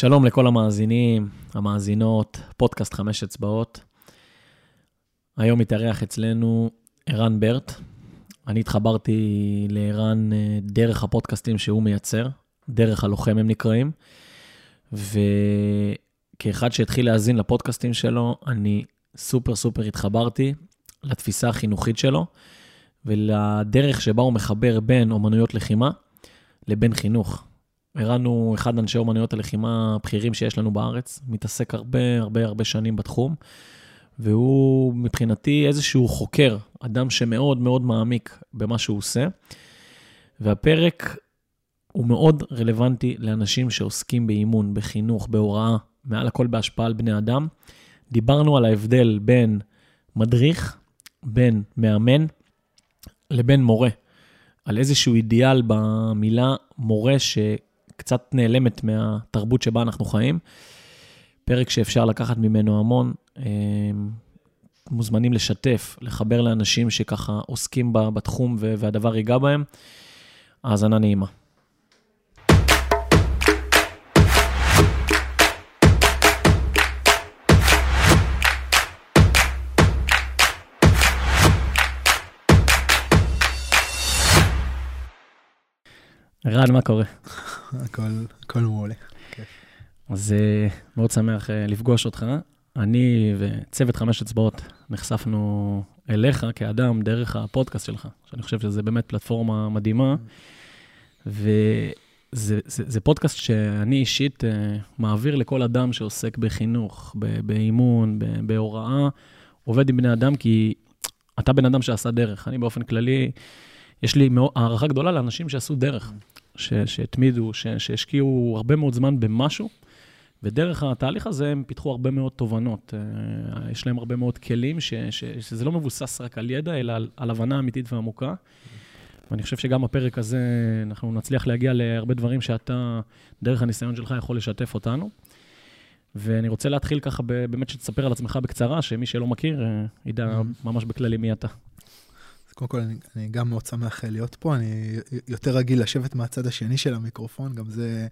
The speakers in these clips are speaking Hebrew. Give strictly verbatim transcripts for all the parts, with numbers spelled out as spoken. שלום לכל המאזינים, המאזינות, פודקאסט חמש אצבעות. היום התארח אצלנו ערן ברט. אני התחברתי לערן דרך הפודקאסטים שהוא מייצר, דרך הלוחם הם נקראים. וכאחד שהתחיל להאזין לפודקאסטים שלו, אני סופר סופר התחברתי לתפיסה החינוכית שלו, ולדרך שבה הוא מחבר בין אומנויות לחימה לבין חינוך. ערן הוא אחד אנשי אומנויות הלחימה הבכירים שיש לנו בארץ, מתעסק הרבה הרבה הרבה שנים בתחום, והוא מבחינתי איזשהו חוקר, אדם שמאוד מאוד מעמיק במה שהוא עושה, והפרק הוא מאוד רלוונטי לאנשים שעוסקים באימון, בחינוך, בהוראה, מעל הכל בהשפעה על בני אדם. דיברנו על ההבדל בין מדריך, בין מאמן, לבין מורה, על איזשהו אידיאל במילה מורה ש... קצת נעלמת מהתרבות שבה אנחנו חיים. פרק שאפשר לקחת ממנו המון, מוזמנים לשתף, לחבר לאנשים שככה עוסקים בתחום והדבר ייגע בהם. האזנה נעימה. ערן, מה קורה? הכל, הכל מעולה. אז מאוד שמח לפגוש אותך. אני וצוות חמש אצבעות נחשפנו אליך כאדם דרך הפודקאסט שלך, שאני חושב שזה באמת פלטפורמה מדהימה, וזה פודקאסט שאני אישית מעביר לכל אדם שעוסק בחינוך, באימון, בהוראה, עובד עם בני אדם, כי אתה בן אדם שעשה דרך. אני באופן כללי, יש לי הערכה גדולה לאנשים שעשו דרך, שהתמידו, שהשקיעו הרבה מאוד זמן במשהו, ודרך התהליך הזה הם פיתחו הרבה מאוד תובנות. יש להם הרבה מאוד כלים, שזה לא מבוסס רק על ידע, אלא על הבנה אמיתית ועמוקה. ואני חושב שגם בפרק הזה אנחנו נצליח להגיע להרבה דברים שאתה, דרך הניסיון שלך, יכול לשתף אותנו. ואני רוצה להתחיל ככה באמת שתספר על עצמך בקצרה, שמי שלא מכיר ידע ממש בכללי מי אתה. קודם כל, אני, אני גם מאוד שמח להיות פה, אני יותר רגיל לשבת מהצד השני של המיקרופון, גם זה,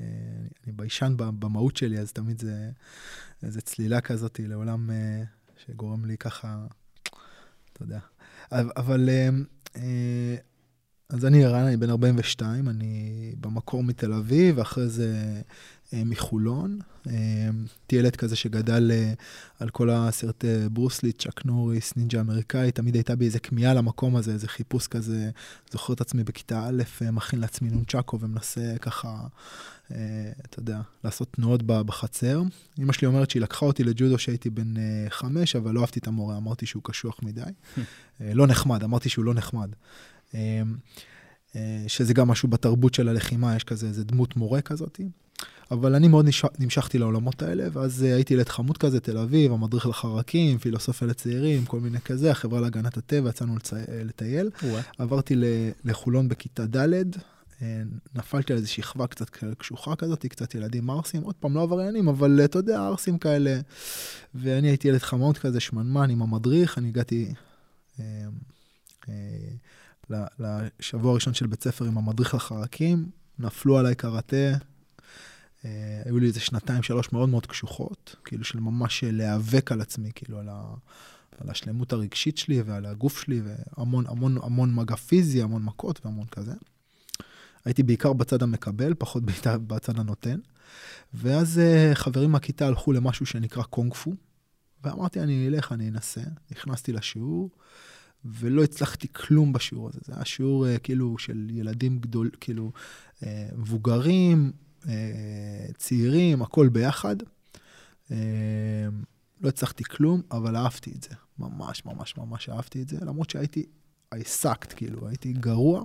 אני, אני ביישן במהות שלי, אז תמיד זה, זה צלילה כזאת לעולם שגורם לי ככה, אתה יודע. אבל, אז אני ערן, אני בן ארבעים ושתיים, אני במקור מתל אביב, ואחרי זה מחולון. תילד כזה שגדל על כל הסרט ברוסלי, צ'אק נוריס, נינג'ה אמריקאי, תמיד הייתה בי איזה כמיהה למקום הזה, איזה חיפוש כזה, זוכר את עצמי בכיתה א', מכין לעצמי נונצ'אקו ומנסה ככה, אתה יודע, לעשות תנועות בחצר. אמא שלי אומרת שהיא לקחה אותי לג'ודו שהייתי בן חמש, אבל לא אהבתי את המורה, אמרתי שהוא קשוח מדי. לא נחמד, אמרתי שהוא לא נחמד. שזה גם משהו בתרבות של הלחימה, יש כזה איזה דמות מורה כזאת. אבל אני מאוד נמשכתי לעולמות האלה, ואז הייתי ילד חמוד כזה, תל אביב, המדריך לחרקים, פילוסופיה לצעירים, כל מיני כזה, החברה להגנת הטבע, יצאנו לטייל. עברתי לחולון בכיתה ד', נפלתי על איזו שכבה קצת קשוחה כזאת, קצת ילדים ארסים, עוד פעם לא עבריינים, אבל אתה יודע, ארסים כאלה. ואני הייתי ילד חמוד כזה, שמנמן עם המדריך, אני הגעתי לשבוע הראשון של בית ספר עם המדריך לחרקים, נפלו עליי קראטה, היו לי איזה שנתיים, שלוש מאוד מאוד קשוחות, כאילו של ממש להיאבק על עצמי, כאילו על, ה, על השלמות הרגשית שלי ועל הגוף שלי, והמון המון, המון מגע פיזי, המון מכות והמון כזה. הייתי בעיקר בצד המקבל, פחות בצד הנותן, ואז חברים מהכיתה הלכו למשהו שנקרא קונג-פו, ואמרתי, אני אלך, אני אנסה. נכנסתי לשיעור, ולא הצלחתי כלום בשיעור הזה. זה היה שיעור כאילו של ילדים גדול, כאילו מבוגרים, צעירים, הכל ביחד. לא הצלחתי כלום, אבל אהבתי את זה. ממש, ממש, ממש אהבתי את זה. למרות שהייתי, I sucked, כאילו, הייתי גרוע.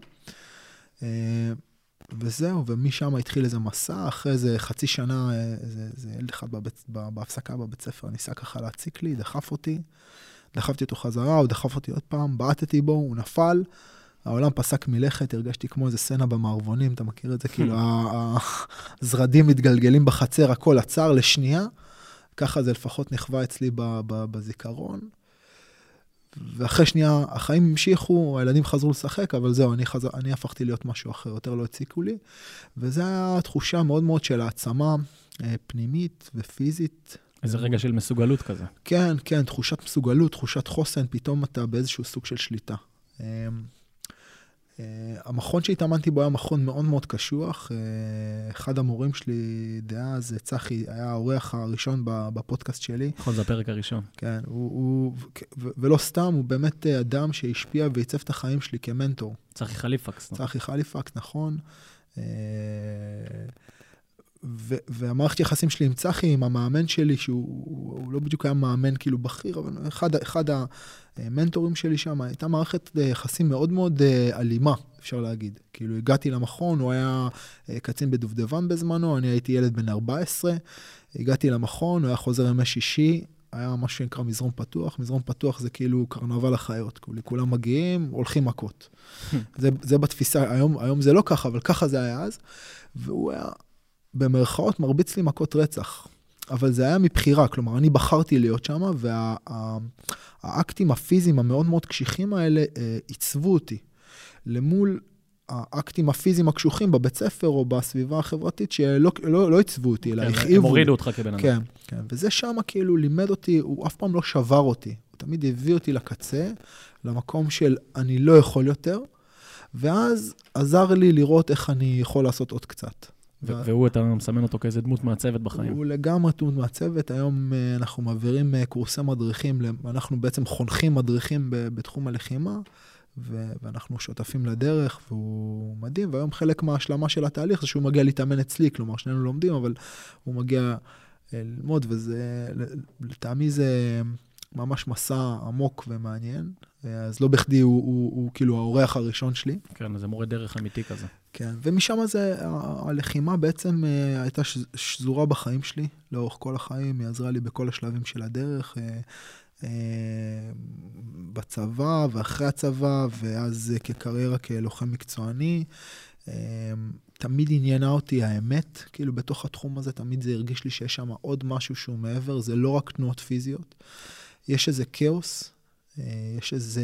וזהו, ומשם התחיל איזה מסע. אחרי איזה חצי שנה, איזה ילד אחד בהפסקה בבית ספר, ניסה ככה להציק לי, דחף אותי. דחפתי אותו חזרה, הוא דחף אותי עוד פעם, בעטתי בו, הוא נפל. העולם פסק מלכת, הרגשתי כמו איזה סצנה במערבונים, אתה מכיר את זה? כאילו, הזרדים מתגלגלים בחצר, הכל עצר לשנייה, ככה זה לפחות נחווה אצלי בזיכרון. ואחרי שנייה, החיים המשיכו, הילדים חזרו לשחק, אבל זהו, אני, חזר, אני הפכתי להיות משהו אחר, יותר לא הציקו לי, וזו התחושה מאוד מאוד של העצמה, פנימית ופיזית. איזה רגע של מסוגלות כזה. כן, כן, תחושת מסוגלות, תחושת חוסן, פתאום אתה באיזשהו סוג של שליטה. המכון שהתאמנתי בו היה מכון מאוד מאוד קשוח. אחד המורים שלי דאז, צחי, היה האורח הראשון בפודקאסט שלי. נכון, זה הפרק הראשון. כן, ולא סתם, הוא באמת אדם שהשפיע ועיצב את החיים שלי כמנטור. צחי חליפקס. צחי חליפקס, נכון. והמערכת יחסים שלי עם צחי, עם המאמן שלי, שהוא לא בדיוק היה מאמן כאילו בכיר, אבל אחד המנטורים שלי שם, הייתה מערכת יחסים מאוד מאוד אלימה, אפשר להגיד. כאילו הגעתי למכון, הוא היה קצין בדובדבן בזמנו, אני הייתי ילד בן ארבע עשרה, הגעתי למכון, הוא היה חוזר ימי שישי, היה מה שנקרא מזרום פתוח, מזרום פתוח זה כאילו קרנבל החיות, כאילו כולם מגיעים, הולכים מכות. זה, זה בתפיסה, היום, היום זה לא ככה, אבל ככה זה היה אז, והוא היה במרכאות מרביץ לי מכות רצח, אבל זה היה מבחירה, כלומר, אני בחרתי להיות שם, והאקטים הפיזיים המאוד מאוד קשיחים האלה עיצבו אותי, למול האקטים הפיזיים הקשוחים בבית ספר או בסביבה החברתית, שלא לא, לא עיצבו אותי, אלא הכאיבו. הם הורידו אותך כבן אדם. כן, כן, וזה שם כאילו לימד אותי, הוא אף פעם לא שבר אותי, הוא תמיד הביא אותי לקצה, למקום של אני לא יכול יותר, ואז עזר לי לראות איך אני יכול לעשות עוד קצת. והוא, אתה מסמן אותו כאיזה דמות מעצבת בחיים. הוא לגמרי דמות מעצבת. היום אנחנו מעבירים קורסי מדריכים, אנחנו בעצם חונכים מדריכים בתחום הלחימה, ואנחנו שותפים לדרך, והוא מדהים. והיום חלק מההשלמה של התהליך זה שהוא מגיע להתאמן אצלי, כלומר, שנינו לומדים, אבל הוא מגיע ללמוד, וזה, לטעמי זה ממש מסע עמוק ומעניין. אז לא בכדי הוא, הוא, הוא כאילו האורח הראשון שלי. כן, אז זה מורה דרך אמיתי כזה. כן, ומשם הזה, הלחימה בעצם הייתה שזורה בחיים שלי, לאורך כל החיים, היא עזרה לי בכל השלבים של הדרך, בצבא ואחרי הצבא, ואז כקריירה כלוחם מקצועני, תמיד עניינה אותי האמת, כאילו בתוך התחום הזה תמיד זה הרגיש לי שיש שם עוד משהו שהוא מעבר, זה לא רק תנועות פיזיות, יש איזה כאוס, יש איזה,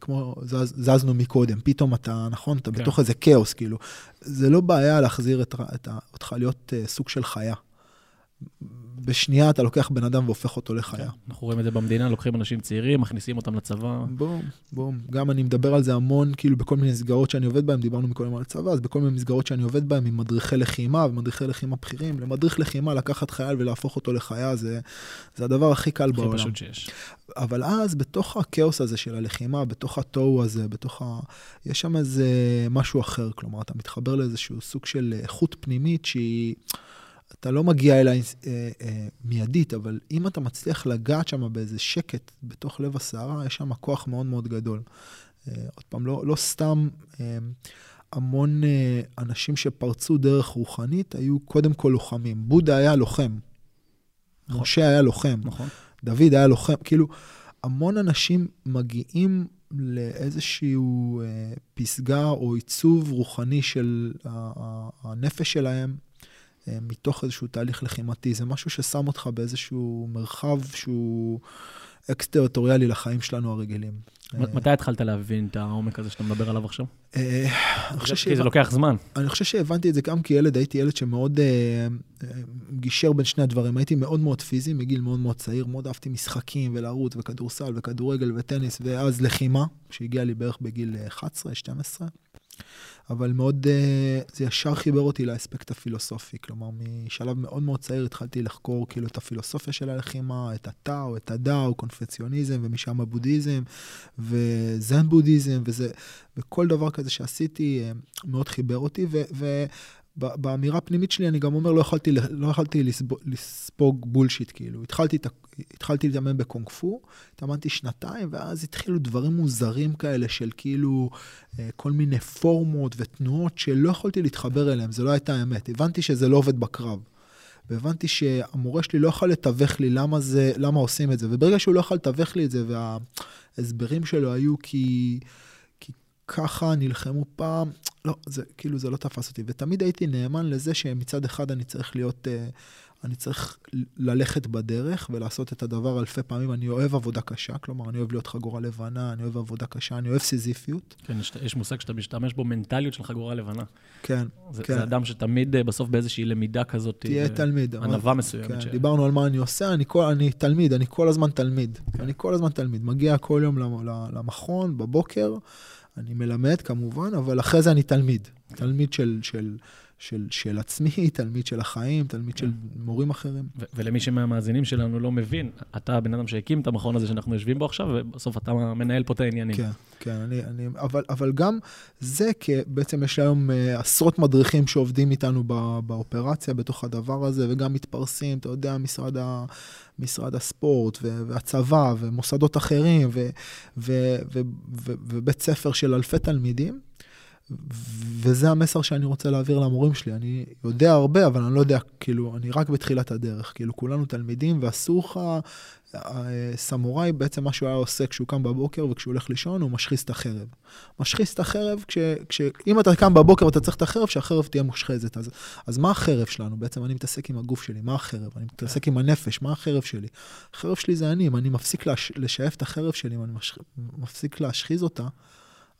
כמו זז, זזנו מקודם, פתאום אתה, נכון, אתה כן. בתוך איזה כאוס, כאילו. זה לא בעיה להחזיר את, את, אותך להיות סוג של חיה. בשנייה אתה לוקח בן אדם והופך אותו לחיה. כן. אנחנו רואים את זה במדינה, לוקחים אנשים צעירים, מכניסים אותם לצבא. בום, בום. גם אני מדבר על זה המון, כאילו בכל מיני מסגרות שאני עובד בהם, דיברנו מקודם על הצבא, אז בכל מיני מסגרות שאני עובד בהם, עם מדריכי לחימה ומדריכי לחימה בכירים, למדריך לחימה, לקחת חייל ולהפוך אותו לחיה, זה, זה הדבר הכי קל הכי בעולם. הכי פשוט שיש. אבל אז בתוך הכאוס הזה של הלחימה, בתוך התוהו הזה, בתוך ה... יש שם איזה משהו אחר, כלומר, אתה מתחבר לאיזשהו סוג של איכות פנימית שהיא... אתה לא מגיע אליי אה, אה, מיידית, אבל אם אתה מצליח לגעת שם באיזה שקט, בתוך לב הסערה, יש שם כוח מאוד מאוד גדול. אה, עוד פעם, לא, לא סתם אה, המון אה, אנשים שפרצו דרך רוחנית, היו קודם כל לוחמים. בודה היה לוחם. נכון. משה היה לוחם. נכון. דוד היה לוחם. כאילו, המון אנשים מגיעים לאיזשהו אה, פסגה או עיצוב רוחני של אה, הנפש שלהם, מתוך איזשהו תהליך לחימתי, זה משהו ששם אותך באיזשהו מרחב שהוא אקס-טריטוריאלי לחיים שלנו הרגילים. מתי התחלת להבין את העומק הזה שאתה מדבר עליו עכשיו? כי זה לוקח זמן. אני חושב שהבנתי את זה גם כילד, הייתי ילד שמאוד גישר בין שני הדברים, הייתי מאוד מאוד פיזי, מגיל מאוד מאוד צעיר, מאוד אהבתי משחקים ולערוץ וכדורסל וכדורגל וטניס, ואז לחימה, שהגיעה לי בערך בגיל אחת עשרה שתים עשרה, אבל מאוד, זה ישר חיבר אותי לאספקט הפילוסופי, כלומר, משלב מאוד מאוד צעיר התחלתי לחקור כאילו את הפילוסופיה של הלחימה, את הטאו, את הדאו, קונפציוניזם, ומשם הבודהיזם, וזן בודהיזם, וזה, וכל דבר כזה שעשיתי מאוד חיבר אותי, ובאמירה הפנימית שלי אני גם אומר, לא יכולתי, לא יכולתי לסבוג, לספוג בולשיט, כאילו, התחלתי את ה... התחלתי להתאמן בקונג-פו, התאמנתי שנתיים, ואז התחילו דברים מוזרים כאלה של כאילו כל מיני פורמות ותנועות שלא יכולתי להתחבר אליהם, זה לא הייתה האמת. הבנתי שזה לא עובד בקרב, והבנתי שהמורה שלי לא יכול לתווך לי למה זה, למה עושים את זה, וברגע שהוא לא יכול לתווך לי את זה, וההסברים שלו היו כי... ככה נלחמו פעם, לא, זה, כאילו זה לא תפס אותי, ותמיד הייתי נאמן לזה שמצד אחד אני צריך להיות, uh, אני צריך ללכת בדרך ולעשות את הדבר אלפי פעמים. אני אוהב עבודה קשה, כלומר, אני אוהב להיות חגורה לבנה, אני אוהב עבודה קשה, אני אוהב סיזיפיות. כן, יש מושג שאתה משתמש בו מנטליות של חגורה לבנה. כן, זה, כן. זה אדם שתמיד בסוף באיזושהי למידה כזאת... תהיה תלמיד. ענבה מסוימת. כן, ש... דיברנו על מה אני עושה, אני, כל, אני תלמיד, אני כל הזמן תלמיד. כן. אני כל הזמן תלמיד. מגיע כל יום למכון, בבוקר, אני מלמד כמובן, אבל אחרי זה אני תלמיד. תלמיד של... של של, של עצמי, תלמיד של החיים, תלמיד של מורים אחרים. ו- ולמי שמהמאזינים שלנו לא מבין, אתה הבן אדם שהקים את המכון הזה שאנחנו יושבים בו עכשיו, ובסוף אתה מנהל פה את העניינים. כן, כן, אני, אני, אבל, אבל גם זה, כי בעצם יש היום עשרות מדריכים שעובדים איתנו ב- באופרציה, בתוך הדבר הזה, וגם מתפרסים, אתה יודע, משרד ה... משרד הספורט והצבא ומוסדות אחרים, ו- ו- ו- ו- ובית ספר של אלפי תלמידים, וזה המסר שאני רוצה להעביר למורים שלי. אני יודע הרבה, אבל אני לא יודע, כאילו, אני רק בתחילת הדרך, כאילו, כולנו תלמידים, והסוך הסמוראי, בעצם מה שהוא היה עושה כשהוא קם בבוקר, וכשהוא הולך לישון, הוא משחיס את החרב. משחיס את החרב, כש, כש, אם אתה קם בבוקר ואתה צריך את החרב, שהחרב תהיה מושחזת. אז, אז מה החרב שלנו? בעצם אני מתעסק עם הגוף שלי, מה החרב? אני מתעסק עם הנפש, מה החרב שלי? החרב שלי זה אני, אם אני מפסיק לש, לשאף את החרב שלי, אם אני מש, מפסיק להשחיז אותה,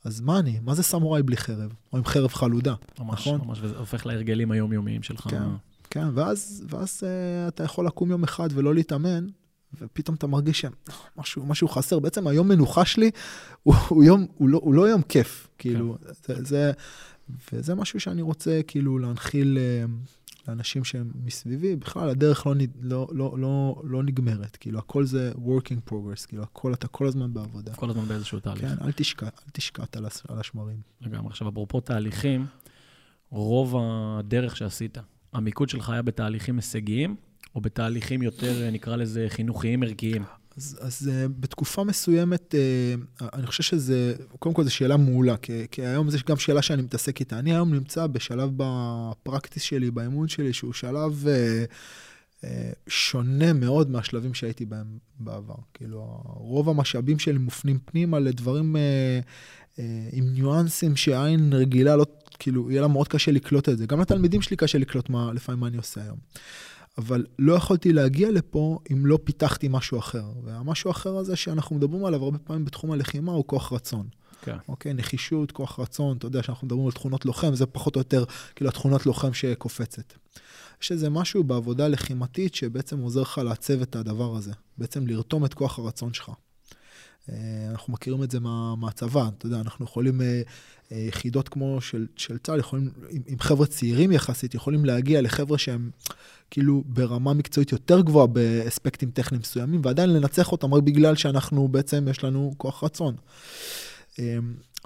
אז מה אני? מה זה סמוראי בלי חרב? או עם חרב חלודה, ממש, נכון? ממש, וזה הופך להרגלים היומיומיים שלך. כן, כן, ואז, ואז אתה יכול לקום יום אחד ולא להתאמן, ופתאום אתה מרגיש שמשהו חסר. בעצם היום מנוחה שלי הוא, הוא, יום, הוא, לא, הוא לא יום כיף, כאילו, זה, זה, וזה משהו שאני רוצה, כאילו, להנחיל לאנשים שהם מסביבי. בכלל, הדרך לא, לא, לא, לא, לא נגמרת. כאילו, הכל זה working progress. כאילו, הכל, אתה כל הזמן בעבודה. כל הזמן באיזשהו תהליך. כן, אל תשקע, אל תשקעת על השמרים. לגמרי. עכשיו, אפרופו תהליכים, רוב הדרך שעשית, המיקוד שלך היה בתהליכים הישגיים, או בתהליכים יותר, נקרא לזה, חינוכיים, ערכיים? אז, אז בתקופה מסוימת, אני חושב שזה, קודם כל זו שאלה מעולה, כי, כי היום זו גם שאלה שאני מתעסק איתה. אני היום נמצא בשלב בפרקטיס שלי, באימון שלי, שהוא שלב שונה מאוד מהשלבים שהייתי בהם בעבר. כאילו, רוב המשאבים שלי מופנים פנימה לדברים עם ניואנסים שהעין רגילה, לא, כאילו, יהיה לה מאוד קשה לקלוט את זה. גם לתלמידים שלי קשה לקלוט מה, לפעמים מה אני עושה היום. אבל לא יכולתי להגיע לפה אם לא פיתחתי משהו אחר. והמשהו אחר הזה שאנחנו מדברים עליו הרבה פעמים בתחום הלחימה הוא כוח רצון. כן. אוקיי, נחישות, כוח רצון, אתה יודע שאנחנו מדברים על תכונות לוחם, זה פחות או יותר כאילו התכונות לוחם שקופצת. שזה משהו בעבודה לחימתית שבעצם עוזר לך לעצב את הדבר הזה. בעצם לרתום את כוח הרצון שלך. אנחנו מכירים את זה מהצבא, אתה יודע, אנחנו יכולים, יחידות כמו של, של צה"ל, יכולים, עם, עם חבר'ה צעירים יחסית, יכולים להגיע לחבר'ה שהם כאילו ברמה מקצועית יותר גבוהה באספקטים טכניים מסוימים, ועדיין לנצח אותם רק בגלל שאנחנו בעצם, יש לנו כוח רצון.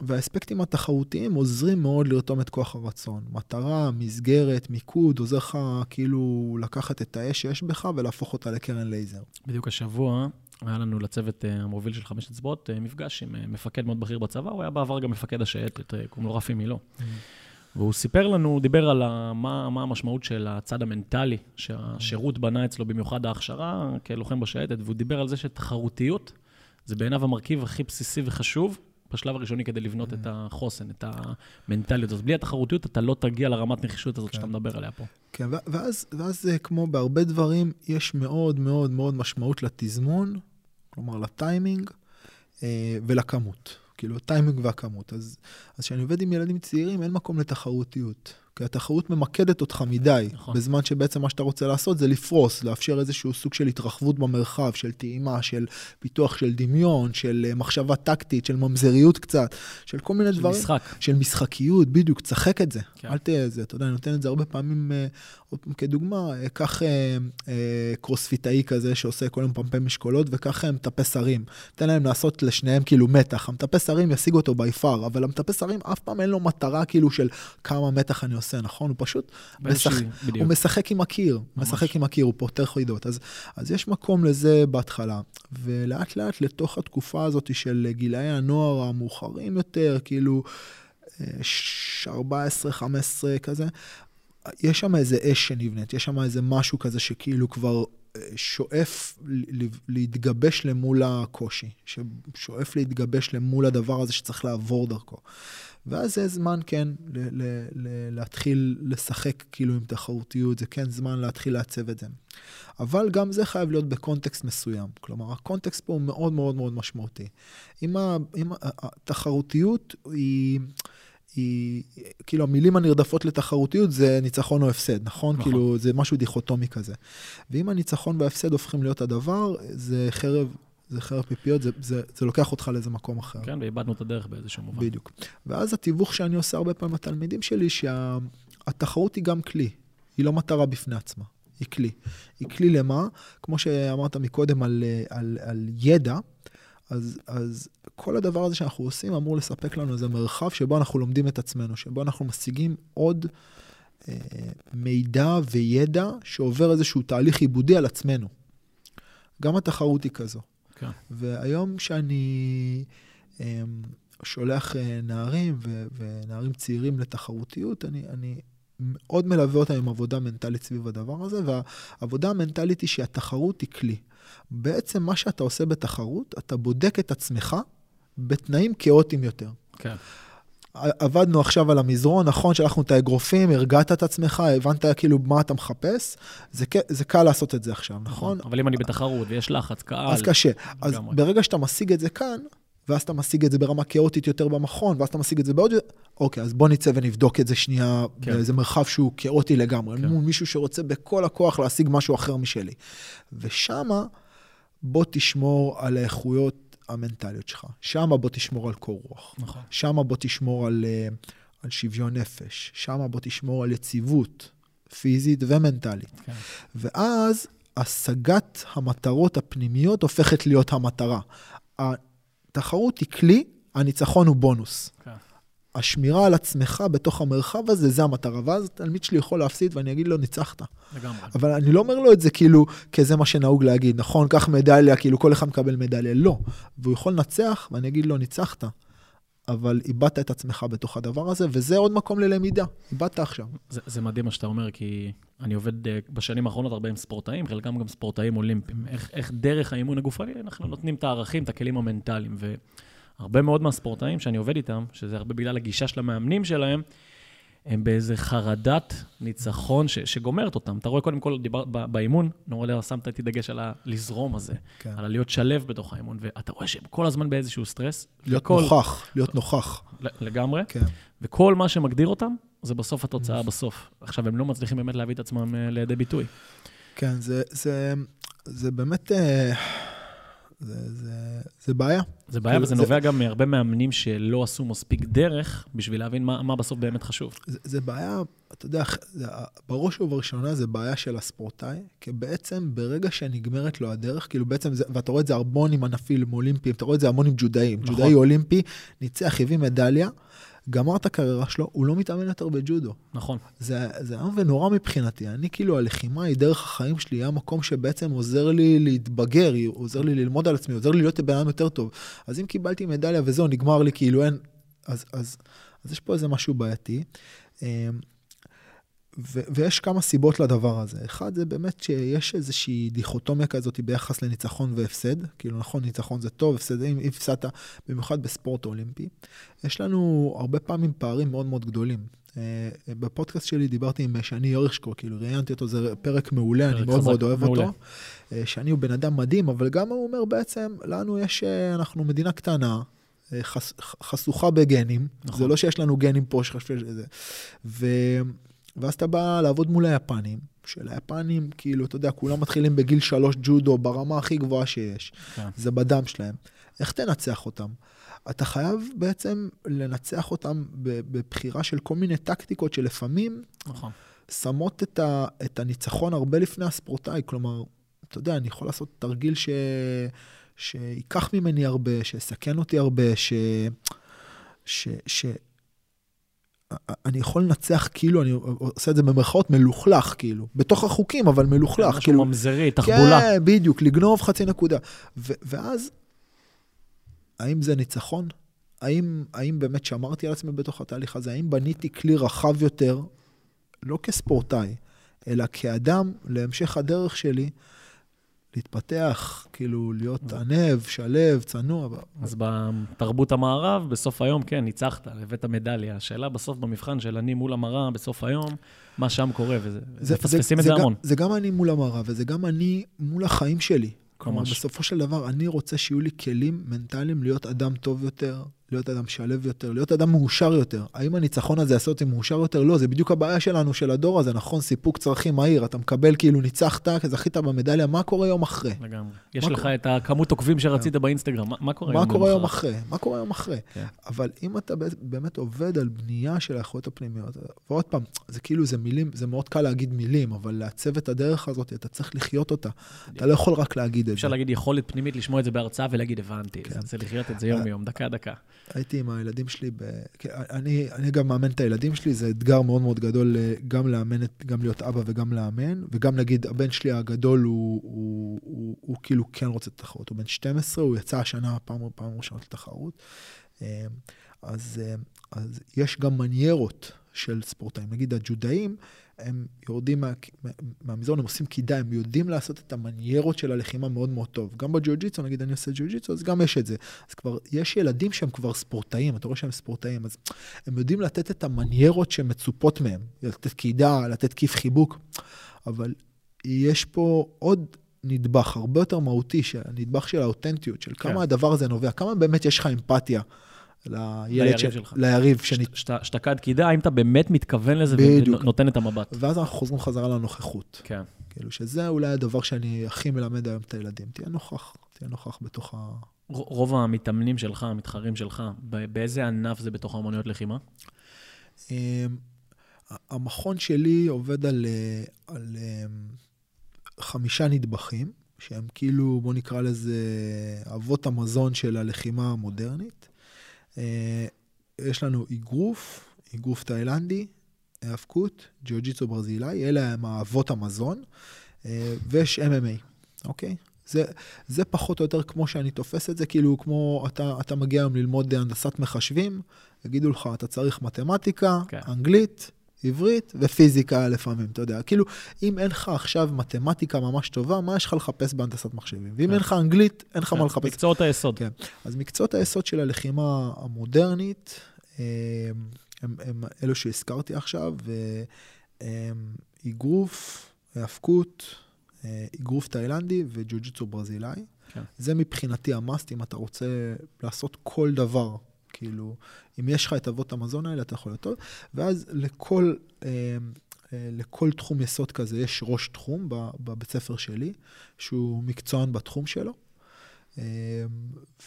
והאספקטים התחרותיים עוזרים מאוד לרתום את כוח הרצון. מטרה, מסגרת, מיקוד, עוזר לך כאילו לקחת את האש שיש בך ולהפוך אותה לקרן לייזר. בדיוק השבוע, היה לנו לצוות המוביל של חמש אצבעות, מפגש עם מפקד מאוד בכיר בצבא, הוא היה בעבר גם מפקד השייטת, קוראים לו רפי מילו. והוא סיפר לנו, הוא דיבר על מה, מה המשמעות של הצד המנטלי, שהשירות בנה אצלו במיוחד ההכשרה, כלוחם בשייטת, והוא דיבר על זה שתחרותיות, זה בעיניו המרכיב הכי בסיסי וחשוב, בשלב הראשוני כדי לבנות את החוסן, את המנטליות. אז בלי התחרותיות, אתה לא תגיע לרמת נחישות הזאת שאתה מדבר עליה פה. כן, ואז כמו בהרבה דברים, יש מאוד מאוד מאוד משמעות לתזמון, כלומר לטיימינג ולכמות. כאילו, הטיימינג והכמות. אז כשאני עובד עם ילדים צעירים, אין מקום לתחרותיות. כי התחרות ממקדת אותך מדי, בזמן שבעצם מה שאתה רוצה לעשות זה לפרוס, לאפשר איזשהו סוג של התרחבות במרחב, של טעימה, של פיתוח, של דמיון, של מחשבה טקטית, של ממזריות קצת, של כל מיני דברים. של משחק. של משחקיות, בדיוק, צחק את זה. אל תהיה זה, אתה יודע, אני נותן את זה הרבה פעמים, כדוגמה, כך קרוספיטאי כזה שעושה כל יום פמפי משקולות, וכך הם מטפס הרים. תן להם לעשות לשניהם כאילו מתח. המטפס הרים ישיג אותו ביפר, אבל המטפס הרים אף פעם אין לו מטרה כאילו של כמה מתח אני עושה. נכון, הוא פשוט משחק עם הקיר, משחק עם הקיר, הוא פותר חידות. אז יש מקום לזה בהתחלה, ולאט לאט לתוך התקופה הזאת של גילאי הנוער המאוחרים יותר, כאילו ארבע עשרה חמש עשרה כזה, יש שם איזה אש שנבנית, יש שם איזה משהו כזה שכאילו כבר שואף להתגבש למול הקושי, שואף להתגבש למול הדבר הזה שצריך לעבור דרכו. ואז זה זמן, כן, ל- ל- ל- להתחיל לשחק כאילו עם תחרותיות, זה כן זמן להתחיל לעצב את זה. אבל גם זה חייב להיות בקונטקסט מסוים. כלומר, הקונטקסט פה הוא מאוד מאוד מאוד משמעותי. אם התחרותיות היא... היא, כאילו המילים הנרדפות לתחרותיות זה ניצחון או הפסד, נכון? נכון. כאילו זה משהו דיכוטומי כזה. ואם הניצחון וההפסד הופכים להיות הדבר, זה חרב, זה חרב פיפיות, זה, זה, זה לוקח אותך לאיזה מקום אחר. כן, ואיבדנו את הדרך באיזשהו מובן. בדיוק. ואז התיווך שאני עושה הרבה פעמים התלמידים שלי, שהתחרות היא גם כלי, היא לא מטרה בפני עצמה, היא כלי. היא כלי למה? כמו שאמרת מקודם על, על, על ידע, אז, אז כל הדבר הזה שאנחנו עושים אמור לספק לנו איזה מרחב שבו אנחנו לומדים את עצמנו, שבו אנחנו משיגים עוד אה, מידע וידע שעובר איזשהו תהליך עיבודי על עצמנו. גם התחרות היא כזו. Okay. והיום שאני אה, שולח אה, נערים ו, ונערים צעירים לתחרותיות, אני, אני מאוד מלווה אותם עם עבודה מנטלית סביב הדבר הזה, והעבודה המנטלית היא שהתחרות היא כלי. בעצם מה שאתה עושה בתחרות, אתה בודק את עצמך בתנאים כאוטיים יותר. כן. עבדנו עכשיו על המזרון, נכון, שלחנו את האגרופים, הרגעת את עצמך, הבנת כאילו מה אתה מחפש, זה, זה קל לעשות את זה עכשיו, נכון? אבל אם אני בתחרות ויש לחץ, קהל... אז קשה. אז ברגע שאתה משיג את זה כאן, ואז אתה משיג את זה ברמה כאוטית יותר במכון, ואז אתה משיג את זה בעוד... אוקיי, אז בוא נצא ונבדוק את זה שנייה, כן. באיזה מרחב שהוא כאוטי לגמרי, כן. מישהו שרוצה בכל הכוח להשיג משהו אחר משלי. ושמה בוא תשמור על האיכויות המנטליות שלך. שמה בוא תשמור על קור רוח. נכון. שמה בוא תשמור על, על שוויון נפש. שמה בוא תשמור על יציבות פיזית ומנטלית. כן. ואז השגת המטרות הפנימיות הופכת להיות המטרה. התחרות היא כלי, הניצחון הוא בונוס. כן. השמירה על עצמך בתוך המרחב הזה, זה המטרה, ואז תלמיד שלי יכול להפסיד, ואני אגיד לו, ניצחת. לגמרי. אבל אני לא אומר לו את זה כאילו, כזה מה שנהוג להגיד, נכון, כך מדליה, כאילו כל אחד מקבל מדליה, לא. והוא יכול לנצח, ואני אגיד לו, ניצחת. אבל איבדת את עצמך בתוך הדבר הזה, וזה עוד מקום ללמידה, איבדת עכשיו. זה, זה מדהים מה שאתה אומר, כי אני עובד בשנים האחרונות הרבה עם ספורטאים, חלקם גם ספורטאים אולימפיים. איך, איך דרך האימון הגופני, אנחנו נותנים את הערכים, את הכלים המנטליים, ו... הרבה מאוד מהספורטאים שאני עובד איתם, שזה הרבה בגלל הגישה של המאמנים שלהם, הם באיזה חרדת ניצחון ש, שגומרת אותם. אתה רואה קודם כל דיבר, ב, באימון, נורא שמת איתי דגש על הלזרום הזה, כן. על להיות שלב בתוך האימון, ואתה רואה שהם כל הזמן באיזשהו סטרס. להיות וכל, נוכח, להיות נוכח. לגמרי. כן. וכל מה שמגדיר אותם, זה בסוף התוצאה בסוף. עכשיו, הם לא מצליחים באמת להביא את עצמם לידי ביטוי. כן, זה, זה, זה באמת... זה, זה, זה בעיה. זה בעיה, וזה נובע גם מהרבה מאמנים שלא עשו מספיק דרך, בשביל להבין מה, מה בסוף באמת חשוב. זה, זה בעיה, אתה יודע, זה, בראש ובראשונה זה בעיה של הספורטאי, כי בעצם ברגע שנגמרת לו הדרך, כאילו בעצם, זה, ואתה רואה את זה הרבונים ענפים אולימפיים, אתה רואה את זה המונים ג'ודאים, נכון. ג'ודאי אולימפי, ניצח, הביא מדליה, גמר את הקריירה שלו, הוא לא מתאמן יותר בג'ודו. נכון. זה, זה היה ונורא מבחינתי. אני כאילו, הלחימה היא דרך החיים שלי, היא המקום שבעצם עוזר לי להתבגר, היא עוזר לי ללמוד על עצמי, עוזר לי להיות בן אדם יותר טוב. אז אם קיבלתי מדליה וזהו, נגמר לי כאילו אין... אז, אז, אז יש פה איזה משהו בעייתי. ו- ויש כמה סיבות לדבר הזה. אחד, זה באמת שיש איזושהי דיכוטומיה כזאת ביחס לניצחון והפסד. כאילו, נכון, ניצחון זה טוב, הפסד, אם הפסדת, במיוחד בספורט אולימפי. יש לנו הרבה פעמים פערים מאוד מאוד גדולים. בפודקאסט שלי דיברתי עם שאני ארשקו, כאילו, ראיינתי אותו, זה פרק מעולה, אני מאוד מאוד אוהב אותו. שאני הוא בן אדם מדהים, אבל גם הוא אומר בעצם, לנו יש, אנחנו מדינה קטנה, חסוכה בגנים. זה לא שיש לנו גנים פה שחשפים את זה. ו... ואז אתה בא לעבוד מול היפנים, של היפנים, כאילו, אתה יודע, כולם מתחילים בגיל שלוש ג'ודו, ברמה הכי גבוהה שיש. כן. זה בדם שלהם. איך תנצח אותם? אתה חייב בעצם לנצח אותם בבחירה של כל מיני טקטיקות שלפעמים נכון. שמות את, ה, את הניצחון הרבה לפני הספורטאי. כלומר, אתה יודע, אני יכול לעשות תרגיל ש... שיקח ממני הרבה, שיסכן אותי הרבה, ש... ש... ש... אני יכול לנצח, כאילו, אני עושה את זה במרכאות מלוכלך, כאילו, בתוך החוקים, אבל מלוכלך. משהו ממזרי, תחבולה. כן, בדיוק, לגנוב חצי נקודה. ואז, האם זה ניצחון? האם באמת שמרתי על עצמי בתוך התהליך הזה? האם בניתי כלי רחב יותר לא כספורטאי, אלא כאדם, להמשך הדרך שלי, להתפתח, כאילו להיות ענב, שלב, צנוע. אז בתרבות המערב, בסוף היום, כן, ניצחת, הבאת המדליה. השאלה בסוף במבחן של אני מול המראה, בסוף היום, מה שם קורה, וזה פספסים את זה המון. זה גם אני מול המראה, וזה גם אני מול החיים שלי. כלומר, בסופו של דבר, אני רוצה שיהיו לי כלים מנטליים להיות אדם טוב יותר, להיות אדם שלב יותר, להיות אדם מאושר יותר. האם הניצחון הזה יעשה אותי מאושר יותר? לא, זה בדיוק הבעיה שלנו, של הדור הזה, נכון? סיפוק צרכים מהיר, אתה מקבל כאילו ניצחת, זכית במדליה, מה קורה יום אחרי? לגמרי. יש לך את הכמות עוקבים שרצית באינסטגרם, מה קורה יום אחרי? מה קורה יום אחרי? אבל אם אתה באמת עובד על בנייה של היכולות הפנימיות, ועוד פעם, זה כאילו, זה מילים, זה מאוד קל להגיד מילים, אבל לעצב את הדרך הזאת, אתה צריך לחיות אותה. אתה לא יכול רק להגיד את זה. אפשר להגיד יכולת פנימית, לשמוע את זה בהרצאה ולהגיד, הבנתי. זה לחיות את זה יום יום, דקה דקה. הייתי עם הילדים שלי, ב... אני, אני גם מאמן את הילדים שלי, זה אתגר מאוד מאוד גדול, גם לאמן, גם להיות אבא וגם לאמן, וגם נגיד, הבן שלי הגדול, הוא, הוא, הוא, הוא כאילו כן רוצה לתחרות, הוא בן שתים עשרה, הוא יצא השנה פעם או פעם ראשונה לתחרות, אז, אז יש גם מניירות של ספורטאים, נגיד הג'ודאים, הם יורדים מה, מהמזרון, הם עושים קידה, הם יודעים לעשות את המניירות של הלחימה מאוד מאוד טוב. גם בג'ו-ג'יצו, נגיד אני עושה ג'ו-ג'יצו, אז גם יש את זה. אז כבר, יש ילדים שהם כבר ספורטאים, אתה רואה שהם ספורטאים, אז הם יודעים לתת את המניירות שמצופות מהם, לתת קידה, לתת כיף חיבוק, אבל יש פה עוד נדבך, הרבה יותר מהותי, הנדבך של האותנטיות, של כמה הדבר הזה נובע, כמה באמת יש לך אמפתיה, לילד שלך, ליריב שתקד קידה, האם אתה באמת מתכוון לזה ונותן את המבט. ואז אנחנו חוזרים חזרה לנוכחות. כן. כאילו שזה אולי הדבר שאני הכי מלמד היום את הילדים. תהיה נוכח, תהיה נוכח בתוך ה... רוב המתאמנים שלך, המתחרים שלך, באיזה ענף זה בתוך האמנויות לחימה? המכון שלי עובד על חמישה נדבכים, שהם כאילו, בוא נקרא לזה, אבות המזון של הלחימה המודרנית. יש לנו איגרוף, איגרוף תאילנדי, האבקות, ג'ו-ג'יצו ברזילאי, אלה הם האבות המזון, ויש אם אם איי, אוקיי? זה, זה פחות או יותר כמו שאני תופס את זה, כאילו כמו אתה, אתה מגיע היום ללמוד הנדסת מחשבים, יגידו לך, אתה צריך מתמטיקה, okay. אנגלית, עברית ופיזיקה לפעמים, אתה יודע, כאילו, אם אין לך עכשיו מתמטיקה ממש טובה, מה יש לך לחפש בהנדסת מחשבים? ואם אין לך אנגלית, אין לך מה לחפש. מקצועות היסוד. כן. אז מקצועות היסוד של הלחימה המודרנית, הם אלו שהזכרתי עכשיו, איגרוף, האבקות, איגרוף תאילנדי וג'ו-ג'יצו ברזילאי. זה מבחינתי המאסט, אם אתה רוצה לעשות כל דבר, כאילו, אם יש לך את אבות המזון האלה, אתה יכול לטוב, ואז לכל, אה, אה, לכל תחום יסוד כזה, יש ראש תחום בבית ספר שלי, שהוא מקצוען בתחום שלו, אה,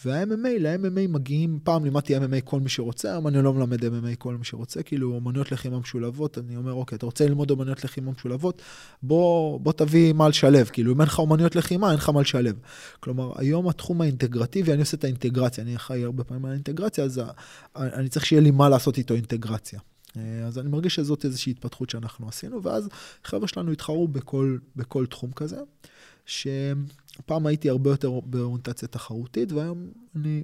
וה-אם אם איי, ל-אם אם איי מגיעים, פעם לימדתי אם אם איי כל מי שרוצה, היום אני לא מלמד אם אם איי כל מי שרוצה, כאילו, אמנויות לחימה משולבות, אני אומר, אוקיי, אתה רוצה ללמוד אמנויות לחימה משולבות, בוא, בוא תביא מה לשלב, כאילו, אם אין לך אמנויות לחימה, אין לך מה לשלב. כלומר, היום התחום האינטגרטיבי, אני עושה את האינטגרציה, אני אחראי הרבה פעמים על האינטגרציה, אז אני צריך שיהיה לי מה לעשות איתו אינטגרציה. אז אני מרגיש שזאת איזושהי התפתחות שאנחנו עשינו, ואז חבר'ה שלנו התחרו בכל, בכל תחום כזה, שפעם הייתי הרבה יותר באוריינטציה תחרותית, והיום אני